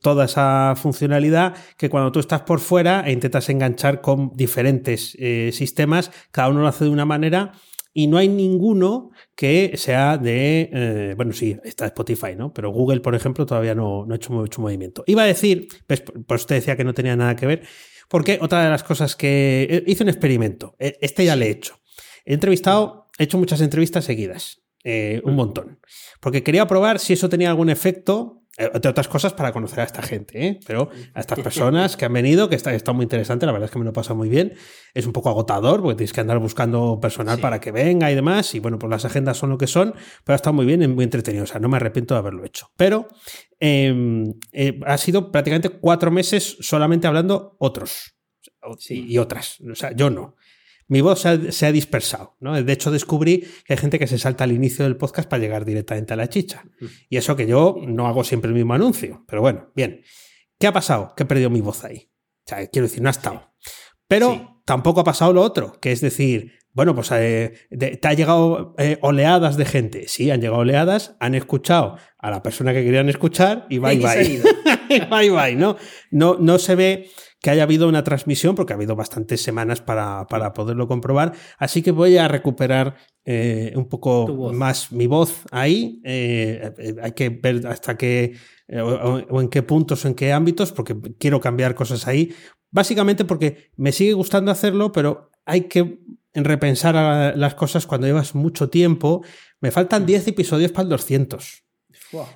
toda esa funcionalidad, que cuando tú estás por fuera e intentas enganchar con diferentes sistemas, cada uno lo hace de una manera y no hay ninguno que sea de... bueno, sí, está Spotify, ¿no? Pero Google, por ejemplo, todavía no ha hecho mucho movimiento. Iba a decir, pues te decía que no tenía nada que ver, porque otra de las cosas que... Hice un experimento, este ya le he hecho. He entrevistado he hecho muchas entrevistas seguidas, un montón, porque quería probar si eso tenía algún efecto, entre otras cosas para conocer a esta gente, pero a estas personas que han venido, que está muy interesante, la verdad es que me lo pasa muy bien. Es un poco agotador porque tienes que andar buscando personal para que venga y demás, y bueno, pues las agendas son lo que son, pero ha estado muy bien y muy entretenido, o sea, no me arrepiento de haberlo hecho. Pero ha sido prácticamente 4 meses solamente hablando otros y otras, o sea, yo no. Mi voz se ha dispersado, ¿no? De hecho, descubrí que hay gente que se salta al inicio del podcast para llegar directamente a la chicha. Y eso que yo no hago siempre el mismo anuncio. Pero bueno, bien. ¿Qué ha pasado? Que he perdido mi voz ahí. O sea, quiero decir, no ha estado. Pero tampoco ha pasado lo otro, que es decir, bueno, pues te ha llegado oleadas de gente. Sí, han llegado oleadas, han escuchado a la persona que querían escuchar y bye, bye. Bye, bye, ¿no? No, no se ve que haya habido una transmisión, porque ha habido bastantes semanas para poderlo comprobar. Así que voy a recuperar un poco más mi voz ahí. Hay que ver hasta qué, o en qué puntos o en qué ámbitos, porque quiero cambiar cosas ahí. Básicamente porque me sigue gustando hacerlo, pero hay que repensar las cosas cuando llevas mucho tiempo. Me faltan 10 episodios para el 200. Wow.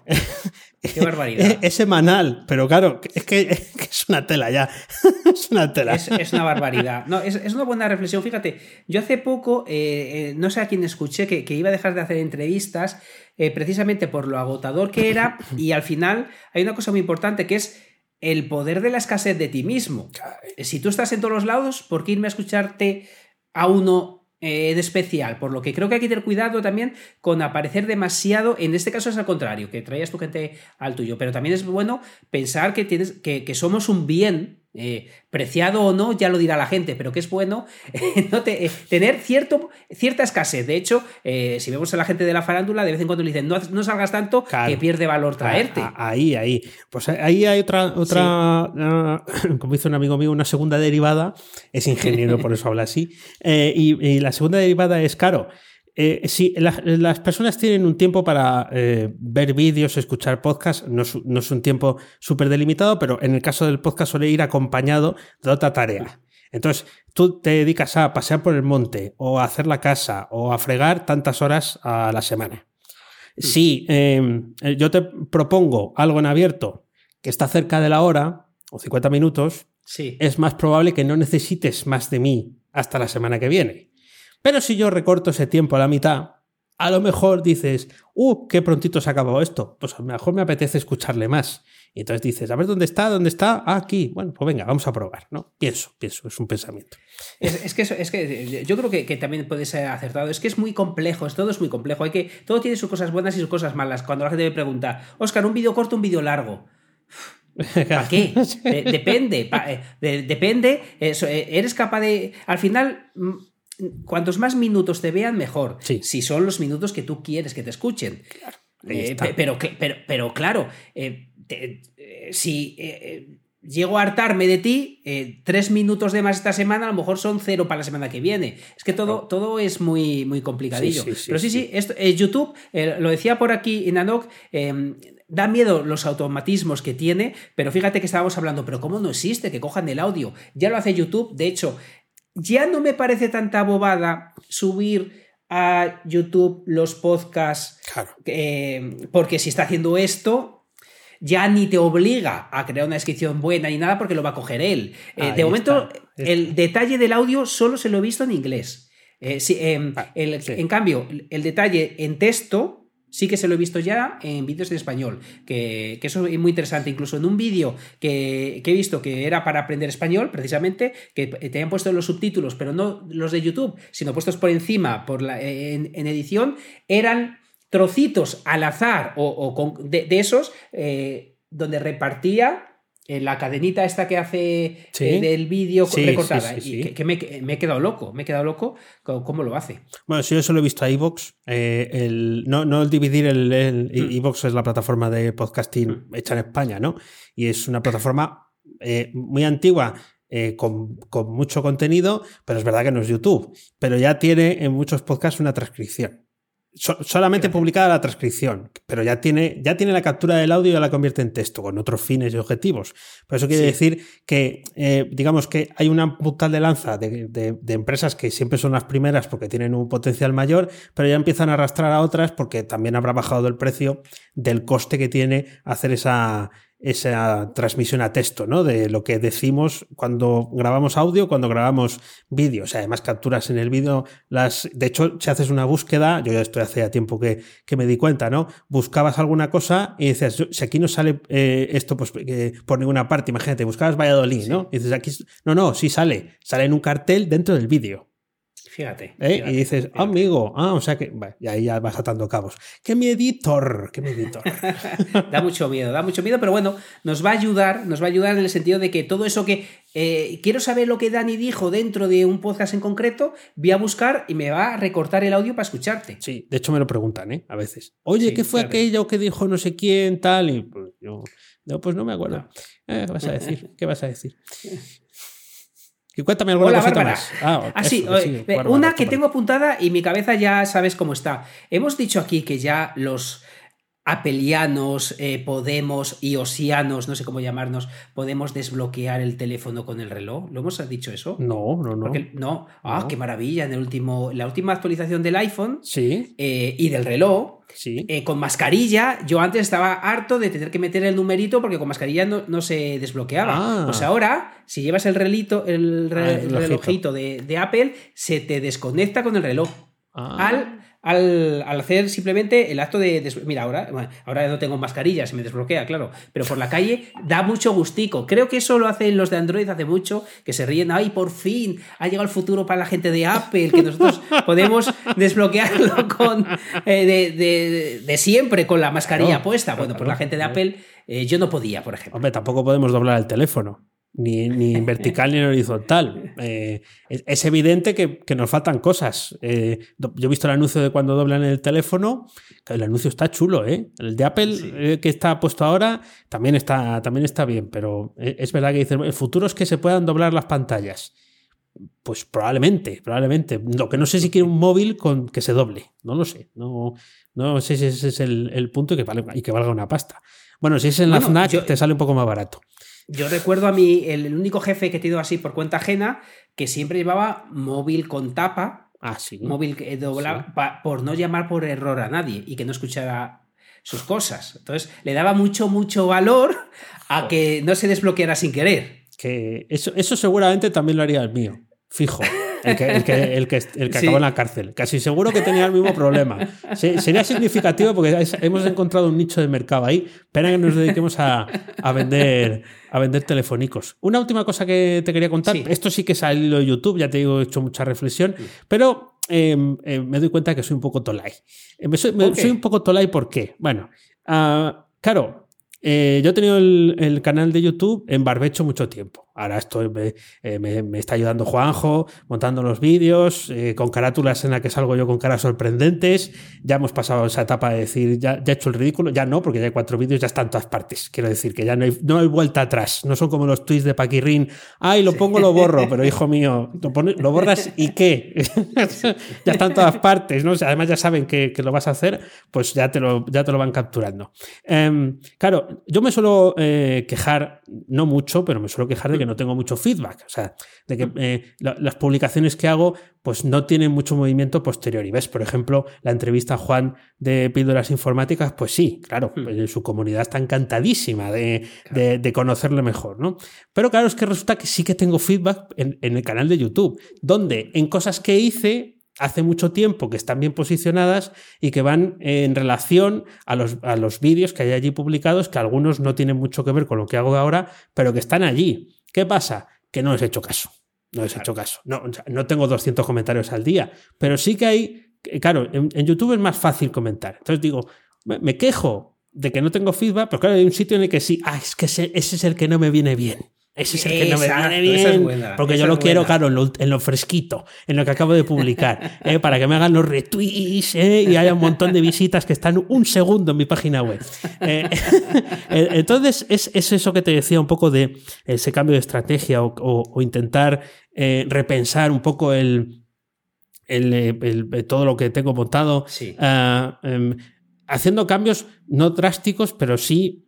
¡Qué barbaridad! Es semanal, pero claro, es que es una tela ya. Es una tela. Es una barbaridad. No, es una buena reflexión. Fíjate, yo hace poco, no sé a quién escuché, que iba a dejar de hacer entrevistas precisamente por lo agotador que era, y al final hay una cosa muy importante que es el poder de la escasez de ti mismo. Si tú estás en todos los lados, ¿por qué irme a escucharte a uno de especial? Por lo que creo que hay que tener cuidado también con aparecer demasiado. En este caso es al contrario, que traigas tu gente al tuyo, pero también es bueno pensar que que somos un bien, preciado o no, ya lo dirá la gente, pero que es bueno tener cierta escasez. De hecho, si vemos a la gente de la farándula, de vez en cuando le dicen no salgas tanto, claro, que pierde valor traerte. Ahí. Pues ahí hay otra como dice un amigo mío, una segunda derivada. Es ingeniero, por eso habla así. Y la segunda derivada es, claro, si las personas tienen un tiempo para ver vídeos, escuchar podcasts, no es un tiempo súper delimitado, pero en el caso del podcast suele ir acompañado de otra tarea. Entonces, tú te dedicas a pasear por el monte o a hacer la casa o a fregar tantas horas a la semana. Si yo te propongo algo en abierto que está cerca de la hora o 50 minutos, es más probable que no necesites más de mí hasta la semana que viene. Pero si yo recorto ese tiempo a la mitad, a lo mejor dices, qué prontito se ha acabado esto. Pues a lo mejor me apetece escucharle más. Y entonces dices, a ver, ¿dónde está? Ah, aquí. Bueno, pues venga, vamos a probar, ¿no? Pienso, es un pensamiento. Es que yo creo que también puede ser acertado. Es que es muy complejo, todo es muy complejo. Todo tiene sus cosas buenas y sus cosas malas. Cuando la gente me pregunta, Óscar, ¿un vídeo corto o un vídeo largo? ¿Para qué? Depende. Eres capaz de... Al final... Cuantos más minutos te vean, mejor. Si son los minutos que tú quieres que te escuchen. Claro, pero claro, si llego a hartarme de ti, 3 minutos de más esta semana, a lo mejor son 0 para la semana que viene. Es que todo es muy, muy complicadillo. Pero sí. Esto, YouTube, lo decía por aquí Nanok, da miedo los automatismos que tiene, pero fíjate que estábamos hablando, pero ¿cómo no existe que cojan el audio? Ya lo hace YouTube, de hecho... Ya no me parece tanta bobada subir a YouTube los podcasts, claro, porque si está haciendo esto, ya ni te obliga a crear una descripción buena ni nada porque lo va a coger él. De momento, el detalle del audio solo se lo he visto en inglés. En cambio, el detalle en texto sí que se lo he visto ya en vídeos en español, que eso es muy interesante. Incluso en un vídeo que he visto que era para aprender español, precisamente, que te han puesto los subtítulos, pero no los de YouTube, sino puestos por encima en edición, eran trocitos al azar de esos donde repartía en la cadenita esta que hace del vídeo recortada. Sí. Y que me he quedado loco. Me he quedado loco cómo lo hace. Bueno, si yo solo he visto a iVoox. No el dividir el iVoox es la plataforma de podcasting hecha en España, ¿no? Y es una plataforma muy antigua, con mucho contenido, pero es verdad que no es YouTube. Pero ya tiene en muchos podcasts una transcripción. Solamente publicada la transcripción, pero ya tiene la captura del audio y ya la convierte en texto, con otros fines y objetivos. Por eso quiere decir que, digamos que hay una punta de lanza de empresas que siempre son las primeras porque tienen un potencial mayor, pero ya empiezan a arrastrar a otras porque también habrá bajado el precio del coste que tiene hacer esa transmisión a texto, ¿no? De lo que decimos cuando grabamos audio, cuando grabamos vídeo. O sea, además capturas en el vídeo las... De hecho, si haces una búsqueda, yo ya estoy hace tiempo que me di cuenta, ¿no? Buscabas alguna cosa y dices, si aquí no sale esto pues, por ninguna parte, imagínate, buscabas Valladolid, ¿no? Y dices, aquí... No, sí sale en un cartel dentro del vídeo. Fíjate. Y dices, fíjate. Amigo, o sea que... Bueno, y ahí ya vas atando cabos. ¡Qué mi editor! Da mucho miedo, pero bueno, nos va a ayudar en el sentido de que todo eso que... quiero saber lo que Dani dijo dentro de un podcast en concreto, voy a buscar y me va a recortar el audio para escucharte. Sí, de hecho me lo preguntan, a veces. Oye, ¿qué fue aquello que dijo no sé quién, tal? Y pues, yo, no, pues no me acuerdo. No. ¿Qué vas a decir? Y cuéntame alguna cosita más. Bárbara, que tengo apuntada y mi cabeza ya sabes cómo está. Hemos dicho aquí que ya los apelianos, podemos y osianos, no sé cómo llamarnos, podemos desbloquear el teléfono con el reloj. ¿Lo hemos dicho eso? No. Porque, no. Qué maravilla. En la última actualización del iPhone y del reloj. Sí. Con mascarilla, yo antes estaba harto de tener que meter el numerito porque con mascarilla no se desbloqueaba. Pues ahora, si llevas el relojito de Apple, se te desconecta con el reloj. Al hacer simplemente el acto de... Mira, ahora no tengo mascarilla, se me desbloquea, claro. Pero por la calle da mucho gustico. Creo que eso lo hacen los de Android hace mucho, que se ríen. ¡Ay, por fin! Ha llegado el futuro para la gente de Apple, que nosotros podemos desbloquearlo con de siempre, con la mascarilla puesta. Bueno, pues la gente de Apple yo no podía, por ejemplo. Hombre, tampoco podemos doblar el teléfono. Ni en vertical ni en horizontal. Es evidente que nos faltan cosas. Yo he visto el anuncio de cuando doblan el teléfono. El anuncio está chulo, ¿eh? El de Apple que está puesto ahora también está bien, pero es verdad que dicen, el futuro es que se puedan doblar las pantallas. Pues probablemente. Lo que no sé si quiere un móvil con que se doble. No lo sé. No sé si ese es el punto y que valga una pasta. Bueno, si es en la FNAC te sale un poco más barato. Yo recuerdo a mí, el único jefe que he tenido así por cuenta ajena, que siempre llevaba móvil con tapa, móvil doblado, por no llamar por error a nadie y que no escuchara sus cosas. Entonces, le daba mucho valor a que no se desbloqueara sin querer. Que eso seguramente también lo haría el mío, fijo. El que acabó en la cárcel. Casi seguro que tenía el mismo problema. Sería significativo porque hemos encontrado un nicho de mercado ahí. Espera que nos dediquemos a vender telefónicos. Una última cosa que te quería contar. Sí. Esto sí que salió de YouTube, ya te digo, he hecho mucha reflexión, pero me doy cuenta que soy un poco tolai. Soy un poco tolai, ¿por qué? Bueno, claro... yo he tenido el canal de YouTube en barbecho mucho tiempo. Ahora me está ayudando Juanjo montando los vídeos, con carátulas en las que salgo yo con caras sorprendentes. Ya hemos pasado esa etapa de decir, ya he hecho el ridículo. Ya no, porque ya hay 4 vídeos, ya están en todas partes. Quiero decir que ya no hay vuelta atrás. No son como los tweets de Paquirrín. Ay, lo pongo, lo borro, pero hijo mío, lo borras y qué. Ya están en todas partes, ¿no? Además ya saben que lo vas a hacer, pues ya te lo van capturando. Claro, yo me suelo quejar, no mucho, pero me suelo quejar de que no tengo mucho feedback, o sea, de que las publicaciones que hago pues no tienen mucho movimiento posterior. Y ves, por ejemplo, la entrevista a Juan de Píldoras Informáticas, pues sí, claro, pues su comunidad está encantadísima de conocerle mejor, ¿no? Pero claro, es que resulta que sí que tengo feedback en el canal de YouTube, donde en cosas que hice hace mucho tiempo, que están bien posicionadas y que van en relación a los vídeos que hay allí publicados, que algunos no tienen mucho que ver con lo que hago ahora, pero que están allí. ¿Qué pasa? Que no les he hecho caso. No tengo 200 comentarios al día, pero sí que hay... Claro, en YouTube es más fácil comentar. Entonces digo, me quejo de que no tengo feedback, pero claro, hay un sitio en el que sí, es que ese es el que no me viene bien. Ese es el que no me viene bien, porque yo lo quiero, claro, en lo fresquito, en lo que acabo de publicar, para que me hagan los retweets y haya un montón de visitas que están un segundo en mi página web. Entonces, es eso que te decía un poco de ese cambio de estrategia o intentar repensar un poco el... todo lo que tengo montado, sí. Haciendo cambios no drásticos, pero sí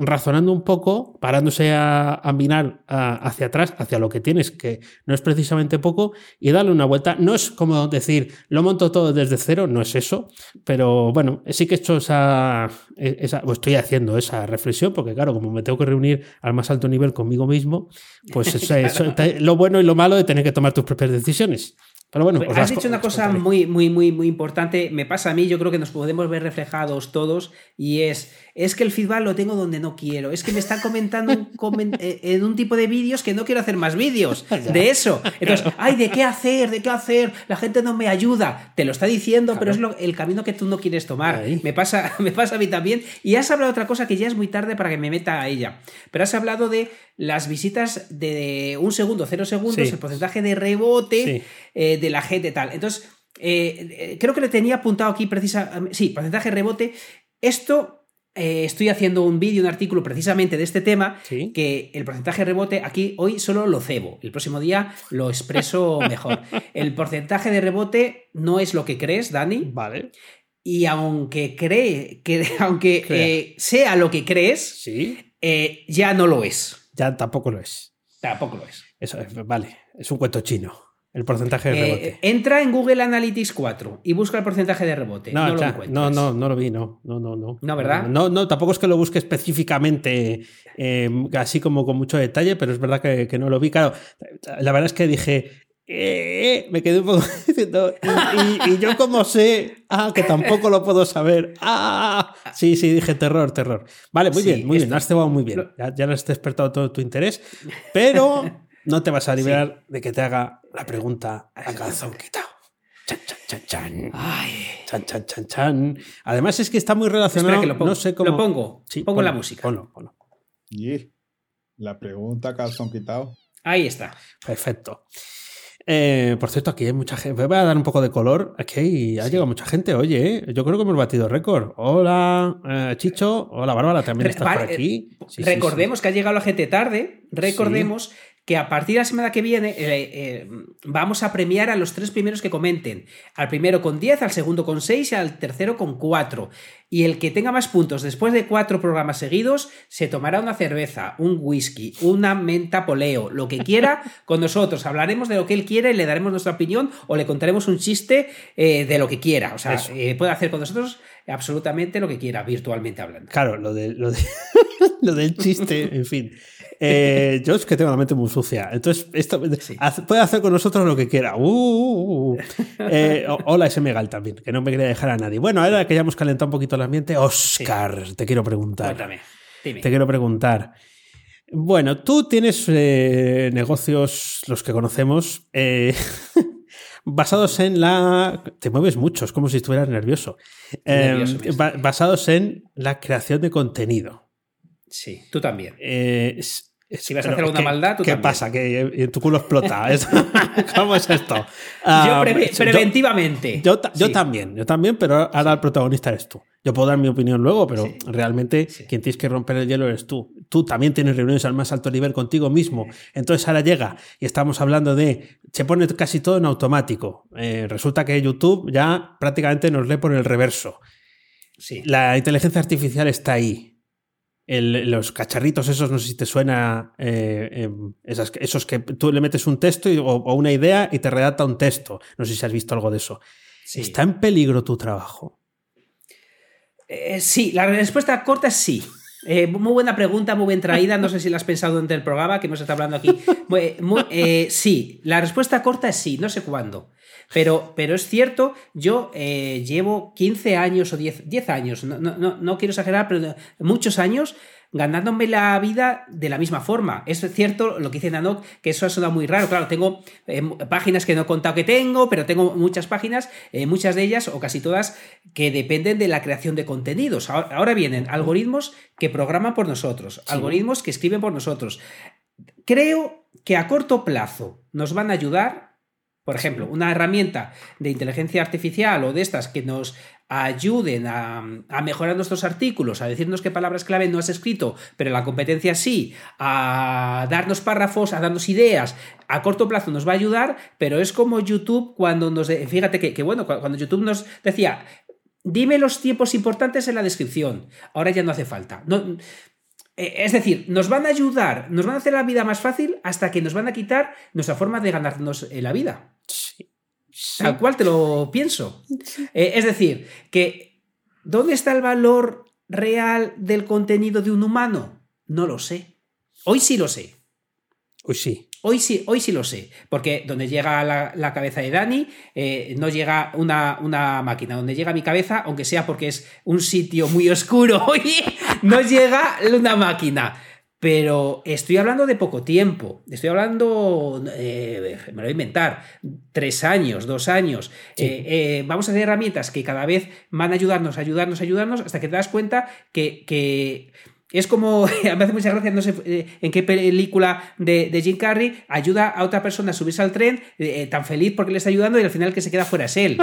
razonando un poco, parándose a mirar hacia atrás, hacia lo que tienes, que no es precisamente poco, y darle una vuelta. No es como decir, lo monto todo desde cero, no es eso, pero bueno, sí que he hecho o estoy haciendo esa reflexión, porque claro, como me tengo que reunir al más alto nivel conmigo mismo, pues eso, claro. Eso, lo bueno y lo malo de tener que tomar tus propias decisiones. Pero bueno, pues has dicho una cosa muy, muy, muy, muy importante. Me pasa a mí, yo creo que nos podemos ver reflejados todos, y es que el feedback lo tengo donde no quiero. Es que me están comentando en un tipo de vídeos que no quiero hacer más vídeos de eso. Entonces, ay, ¿de qué hacer? La gente no me ayuda. Te lo está diciendo, pero es el camino que tú no quieres tomar. Me pasa a mí también. Y has hablado de otra cosa que ya es muy tarde para que me meta a ella. Pero has hablado de las visitas de 0 segundos, sí. El porcentaje de rebote de la gente tal. Entonces, creo que le tenía apuntado aquí precisamente. Sí, porcentaje de rebote. Esto... estoy haciendo un vídeo, un artículo precisamente de este tema, ¿sí? Que el porcentaje de rebote aquí hoy solo lo cebo, el próximo día lo expreso mejor. El porcentaje de rebote no es lo que crees, Dani. Vale. Y aunque sea lo que crees, ¿sí? Ya no lo es. Ya tampoco lo es. Tampoco lo es. Eso es, vale, es un cuento chino. El porcentaje de rebote. Entra en Google Analytics 4 y busca el porcentaje de rebote. No, lo encuentras. No lo vi, no. No, ¿verdad? No, tampoco es que lo busque específicamente así como con mucho detalle, pero es verdad que no lo vi. Claro, la verdad es que dije... me quedé un poco diciendo y yo como sé que tampoco lo puedo saber sí, dije terror. Vale, muy bien, has cebado muy bien, ya has despertado todo tu interés, pero no te vas a liberar de que te haga la pregunta a calzón quitado. Chan, chan, chan. Además es que está muy relacionado. Espera, no sé cómo lo pongo, sí, pongo la música, ponlo. Y la pregunta a calzón quitado, ahí está, perfecto. Por cierto, aquí hay mucha gente. Voy a dar un poco de color. Aquí ha llegado mucha gente. Oye, yo creo que hemos batido récord. Hola, Chicho. Hola, Bárbara, también estás por aquí. Sí, recordemos que ha llegado la gente tarde. Recordemos que a partir de la semana que viene vamos a premiar a los 3 primeros que comenten. Al primero con 10, al segundo con 6 y al tercero con 4. Y el que tenga más puntos después de 4 programas seguidos se tomará una cerveza, un whisky, una menta poleo, lo que quiera con nosotros. Hablaremos de lo que él quiera y le daremos nuestra opinión o le contaremos un chiste de lo que quiera. O sea, puede hacer con nosotros absolutamente lo que quiera, virtualmente hablando. Claro, lo del chiste, en fin. Yo es que tengo la mente muy sucia. Entonces, esto puede hacer con nosotros lo que quiera. Hola, ese Megal también, que no me quería dejar a nadie. Bueno, ahora que ya hemos calentado un poquito el ambiente, Óscar, te quiero preguntar. Cuéntame. Dime. Te quiero preguntar. Bueno, tú tienes negocios, los que conocemos, basados en la... Te mueves mucho, es como si estuvieras nervioso. Basados en la creación de contenido. Sí, tú también. Si vas a hacer alguna maldad, tú también. ¿Qué pasa? Que tu culo explota. ¿Cómo es esto? Yo preventivamente. Yo también, pero ahora el protagonista eres tú. Yo puedo dar mi opinión luego, pero realmente quien tienes que romper el hielo eres tú. Tú también tienes reuniones al más alto nivel contigo mismo. Entonces ahora llega y estamos hablando de... Se pone casi todo en automático. Resulta que YouTube ya prácticamente nos lee por el reverso. Sí. La inteligencia artificial está ahí. Los cacharritos esos, no sé si te suena, esos que tú le metes un texto o una idea y te redacta un texto. No sé si has visto algo de eso. Sí. ¿Está en peligro tu trabajo? Sí, la respuesta corta es sí. Muy buena pregunta, muy bien traída. No sé si la has pensado durante el programa que hemos estado hablando aquí. Sí, la respuesta corta es sí, no sé cuándo. Pero es cierto, yo llevo 15 años o 10 años, no quiero exagerar, pero muchos años ganándome la vida de la misma forma. Es cierto lo que dice Nanok, que eso ha sonado muy raro. Claro, tengo páginas que no he contado que tengo, pero tengo muchas páginas, muchas de ellas o casi todas, que dependen de la creación de contenidos. Ahora vienen algoritmos que programan por nosotros, algoritmos que escriben por nosotros. Creo que a corto plazo nos van a ayudar Por ejemplo, una herramienta de inteligencia artificial o de estas que nos ayuden a mejorar nuestros artículos, a decirnos qué palabras clave no has escrito, pero la competencia sí, a darnos párrafos, a darnos ideas, a corto plazo nos va a ayudar, pero es como YouTube cuando nos... Fíjate que bueno, cuando YouTube nos decía, dime los tiempos importantes en la descripción, ahora ya no hace falta. No, es decir, nos van a ayudar, nos van a hacer la vida más fácil hasta que nos van a quitar nuestra forma de ganarnos la vida. Sí, sí. Tal cual te lo pienso. Sí. Es decir, que ¿dónde está el valor real del contenido de un humano? No lo sé. Hoy sí lo sé. Hoy sí. Hoy sí lo sé, porque donde llega la cabeza de Dani no llega una máquina, donde llega mi cabeza, aunque sea porque es un sitio muy oscuro hoy, no llega una máquina, pero estoy hablando de poco tiempo, estoy hablando, me lo voy a inventar, 3 años, 2 años, sí. Vamos a hacer herramientas que cada vez van a ayudarnos, hasta que te das cuenta que es como, me hace mucha gracia, no sé en qué película de Jim Carrey ayuda a otra persona a subirse al tren, tan feliz porque le está ayudando y al final el que se queda fuera es él.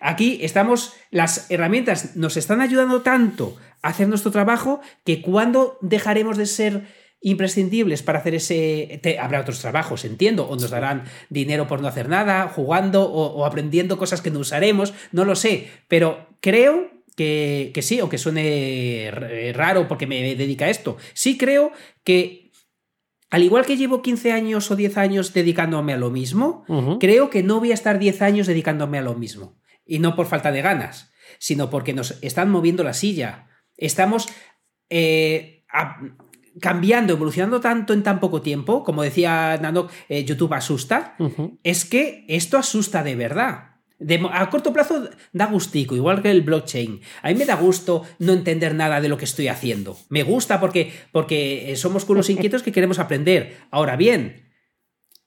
Aquí estamos, las herramientas nos están ayudando tanto a hacer nuestro trabajo que cuando dejaremos de ser imprescindibles para hacer ese... Habrá otros trabajos, entiendo, o nos darán dinero por no hacer nada, jugando o aprendiendo cosas que no usaremos, no lo sé, pero creo... Que sí, aunque suene raro porque me dedica a esto, sí creo que al igual que llevo 15 años o 10 años dedicándome a lo mismo, creo que no voy a estar 10 años dedicándome a lo mismo, y no por falta de ganas, sino porque nos están moviendo la silla, estamos cambiando, evolucionando tanto en tan poco tiempo, como decía Nanok, YouTube asusta, es que esto asusta de verdad. A corto plazo da gustico, igual que el blockchain. A mí me da gusto no entender nada de lo que estoy haciendo. Me gusta porque somos culos inquietos que queremos aprender. Ahora bien,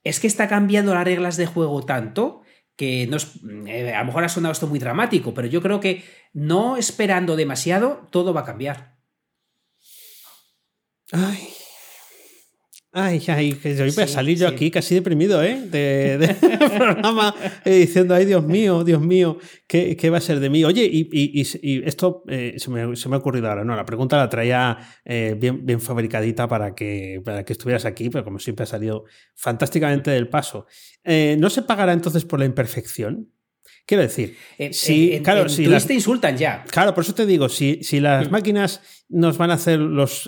es que está cambiando las reglas de juego tanto que a lo mejor ha sonado esto muy dramático, pero yo creo que no esperando demasiado, todo va a cambiar. Ay, que yo voy a salir yo aquí casi deprimido, ¿eh? De programa diciendo, ay, Dios mío, ¿qué va a ser de mí? Oye, y esto se me ha ocurrido ahora, ¿no? La pregunta la traía bien fabricadita para que estuvieras aquí, pero como siempre ha salido fantásticamente del paso. ¿No se pagará entonces por la imperfección? Quiero decir, si Twitch te insultan ya. Claro, por eso te digo, si las máquinas nos van a hacer los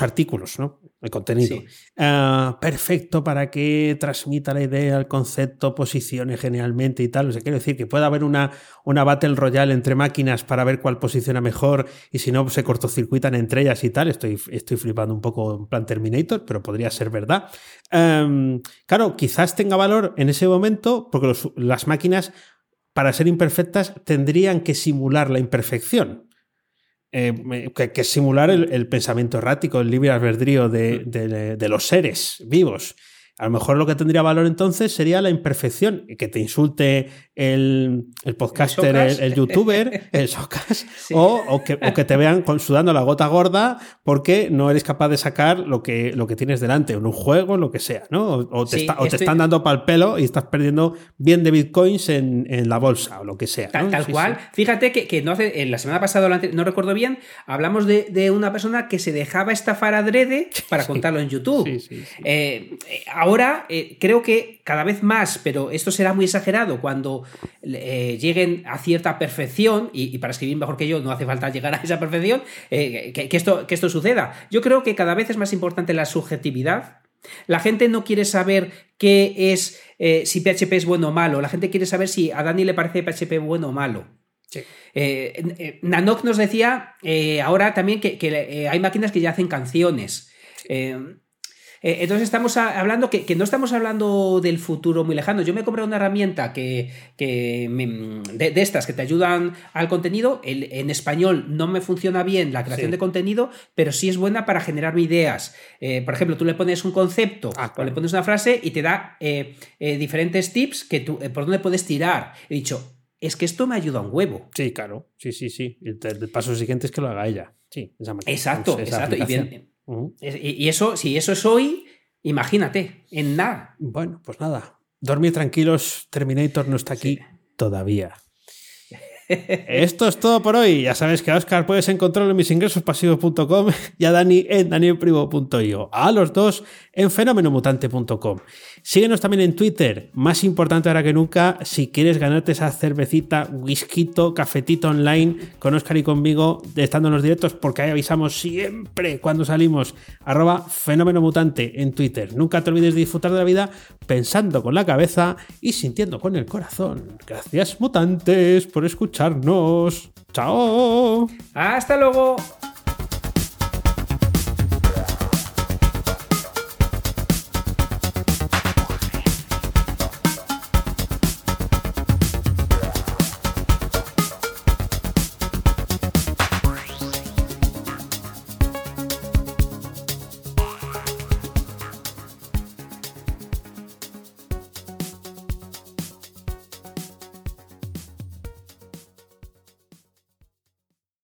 artículos, ¿no? El contenido. Sí. Perfecto para que transmita la idea, el concepto, posiciones generalmente y tal. O sea, quiero decir que puede haber una Battle Royale entre máquinas para ver cuál posiciona mejor y si no se cortocircuitan entre ellas y tal. Estoy flipando un poco en plan Terminator, pero podría ser verdad. Claro, quizás tenga valor en ese momento porque las máquinas, para ser imperfectas, tendrían que simular la imperfección. Que simular el pensamiento errático, el libre albedrío de los seres vivos. A lo mejor lo que tendría valor entonces sería la imperfección, que te insulte el podcaster, el youtuber, el showcast, sí. o que te vean sudando la gota gorda porque no eres capaz de sacar lo que tienes delante, en un juego, lo que sea, ¿no? Te están dando pal pelo y estás perdiendo bien de bitcoins en la bolsa o lo que sea. ¿No? Tal cual. Sí. Fíjate que no hace, la semana pasada, no recuerdo bien, hablamos de una persona que se dejaba estafar adrede para contarlo en YouTube. Sí. Ahora creo que cada vez más, pero esto será muy exagerado cuando lleguen a cierta perfección, y para escribir mejor que yo no hace falta llegar a esa perfección, que esto suceda. Yo creo que cada vez es más importante la subjetividad. La gente no quiere saber qué es, si PHP es bueno o malo. La gente quiere saber si a Dani le parece PHP bueno o malo. Sí. Nanok nos decía ahora también que hay máquinas que ya hacen canciones. Sí. Entonces estamos hablando que no estamos hablando del futuro muy lejano. Yo me he comprado una herramienta de estas que te ayudan al contenido. En español no me funciona bien la creación de contenido, pero sí es buena para generar ideas. Por ejemplo, tú le pones un concepto o le pones una frase y te da diferentes tips que tú, por dónde puedes tirar. He dicho, es que esto me ayuda un huevo. Sí, claro. Sí. El paso siguiente es que lo haga ella. Sí, esa máquina. Exacto. Y bien. Y eso, si eso es hoy, Imagínate, en nada. Bueno, pues nada. Dormid tranquilos, Terminator no está aquí todavía. Esto es todo por hoy. Ya sabes que a Óscar puedes encontrarlo en misingresospasivos.com y a Dani en danielprimo.io. A los dos en fenomenomutante.com. Síguenos también en Twitter. Más importante ahora que nunca, si quieres ganarte esa cervecita, whisky, cafetito online con Óscar y conmigo, estando en los directos, porque ahí avisamos siempre cuando salimos. @fenomenomutante en Twitter. Nunca te olvides de disfrutar de la vida pensando con la cabeza y sintiendo con el corazón. Gracias, mutantes, por escuchar. Chao. Hasta luego.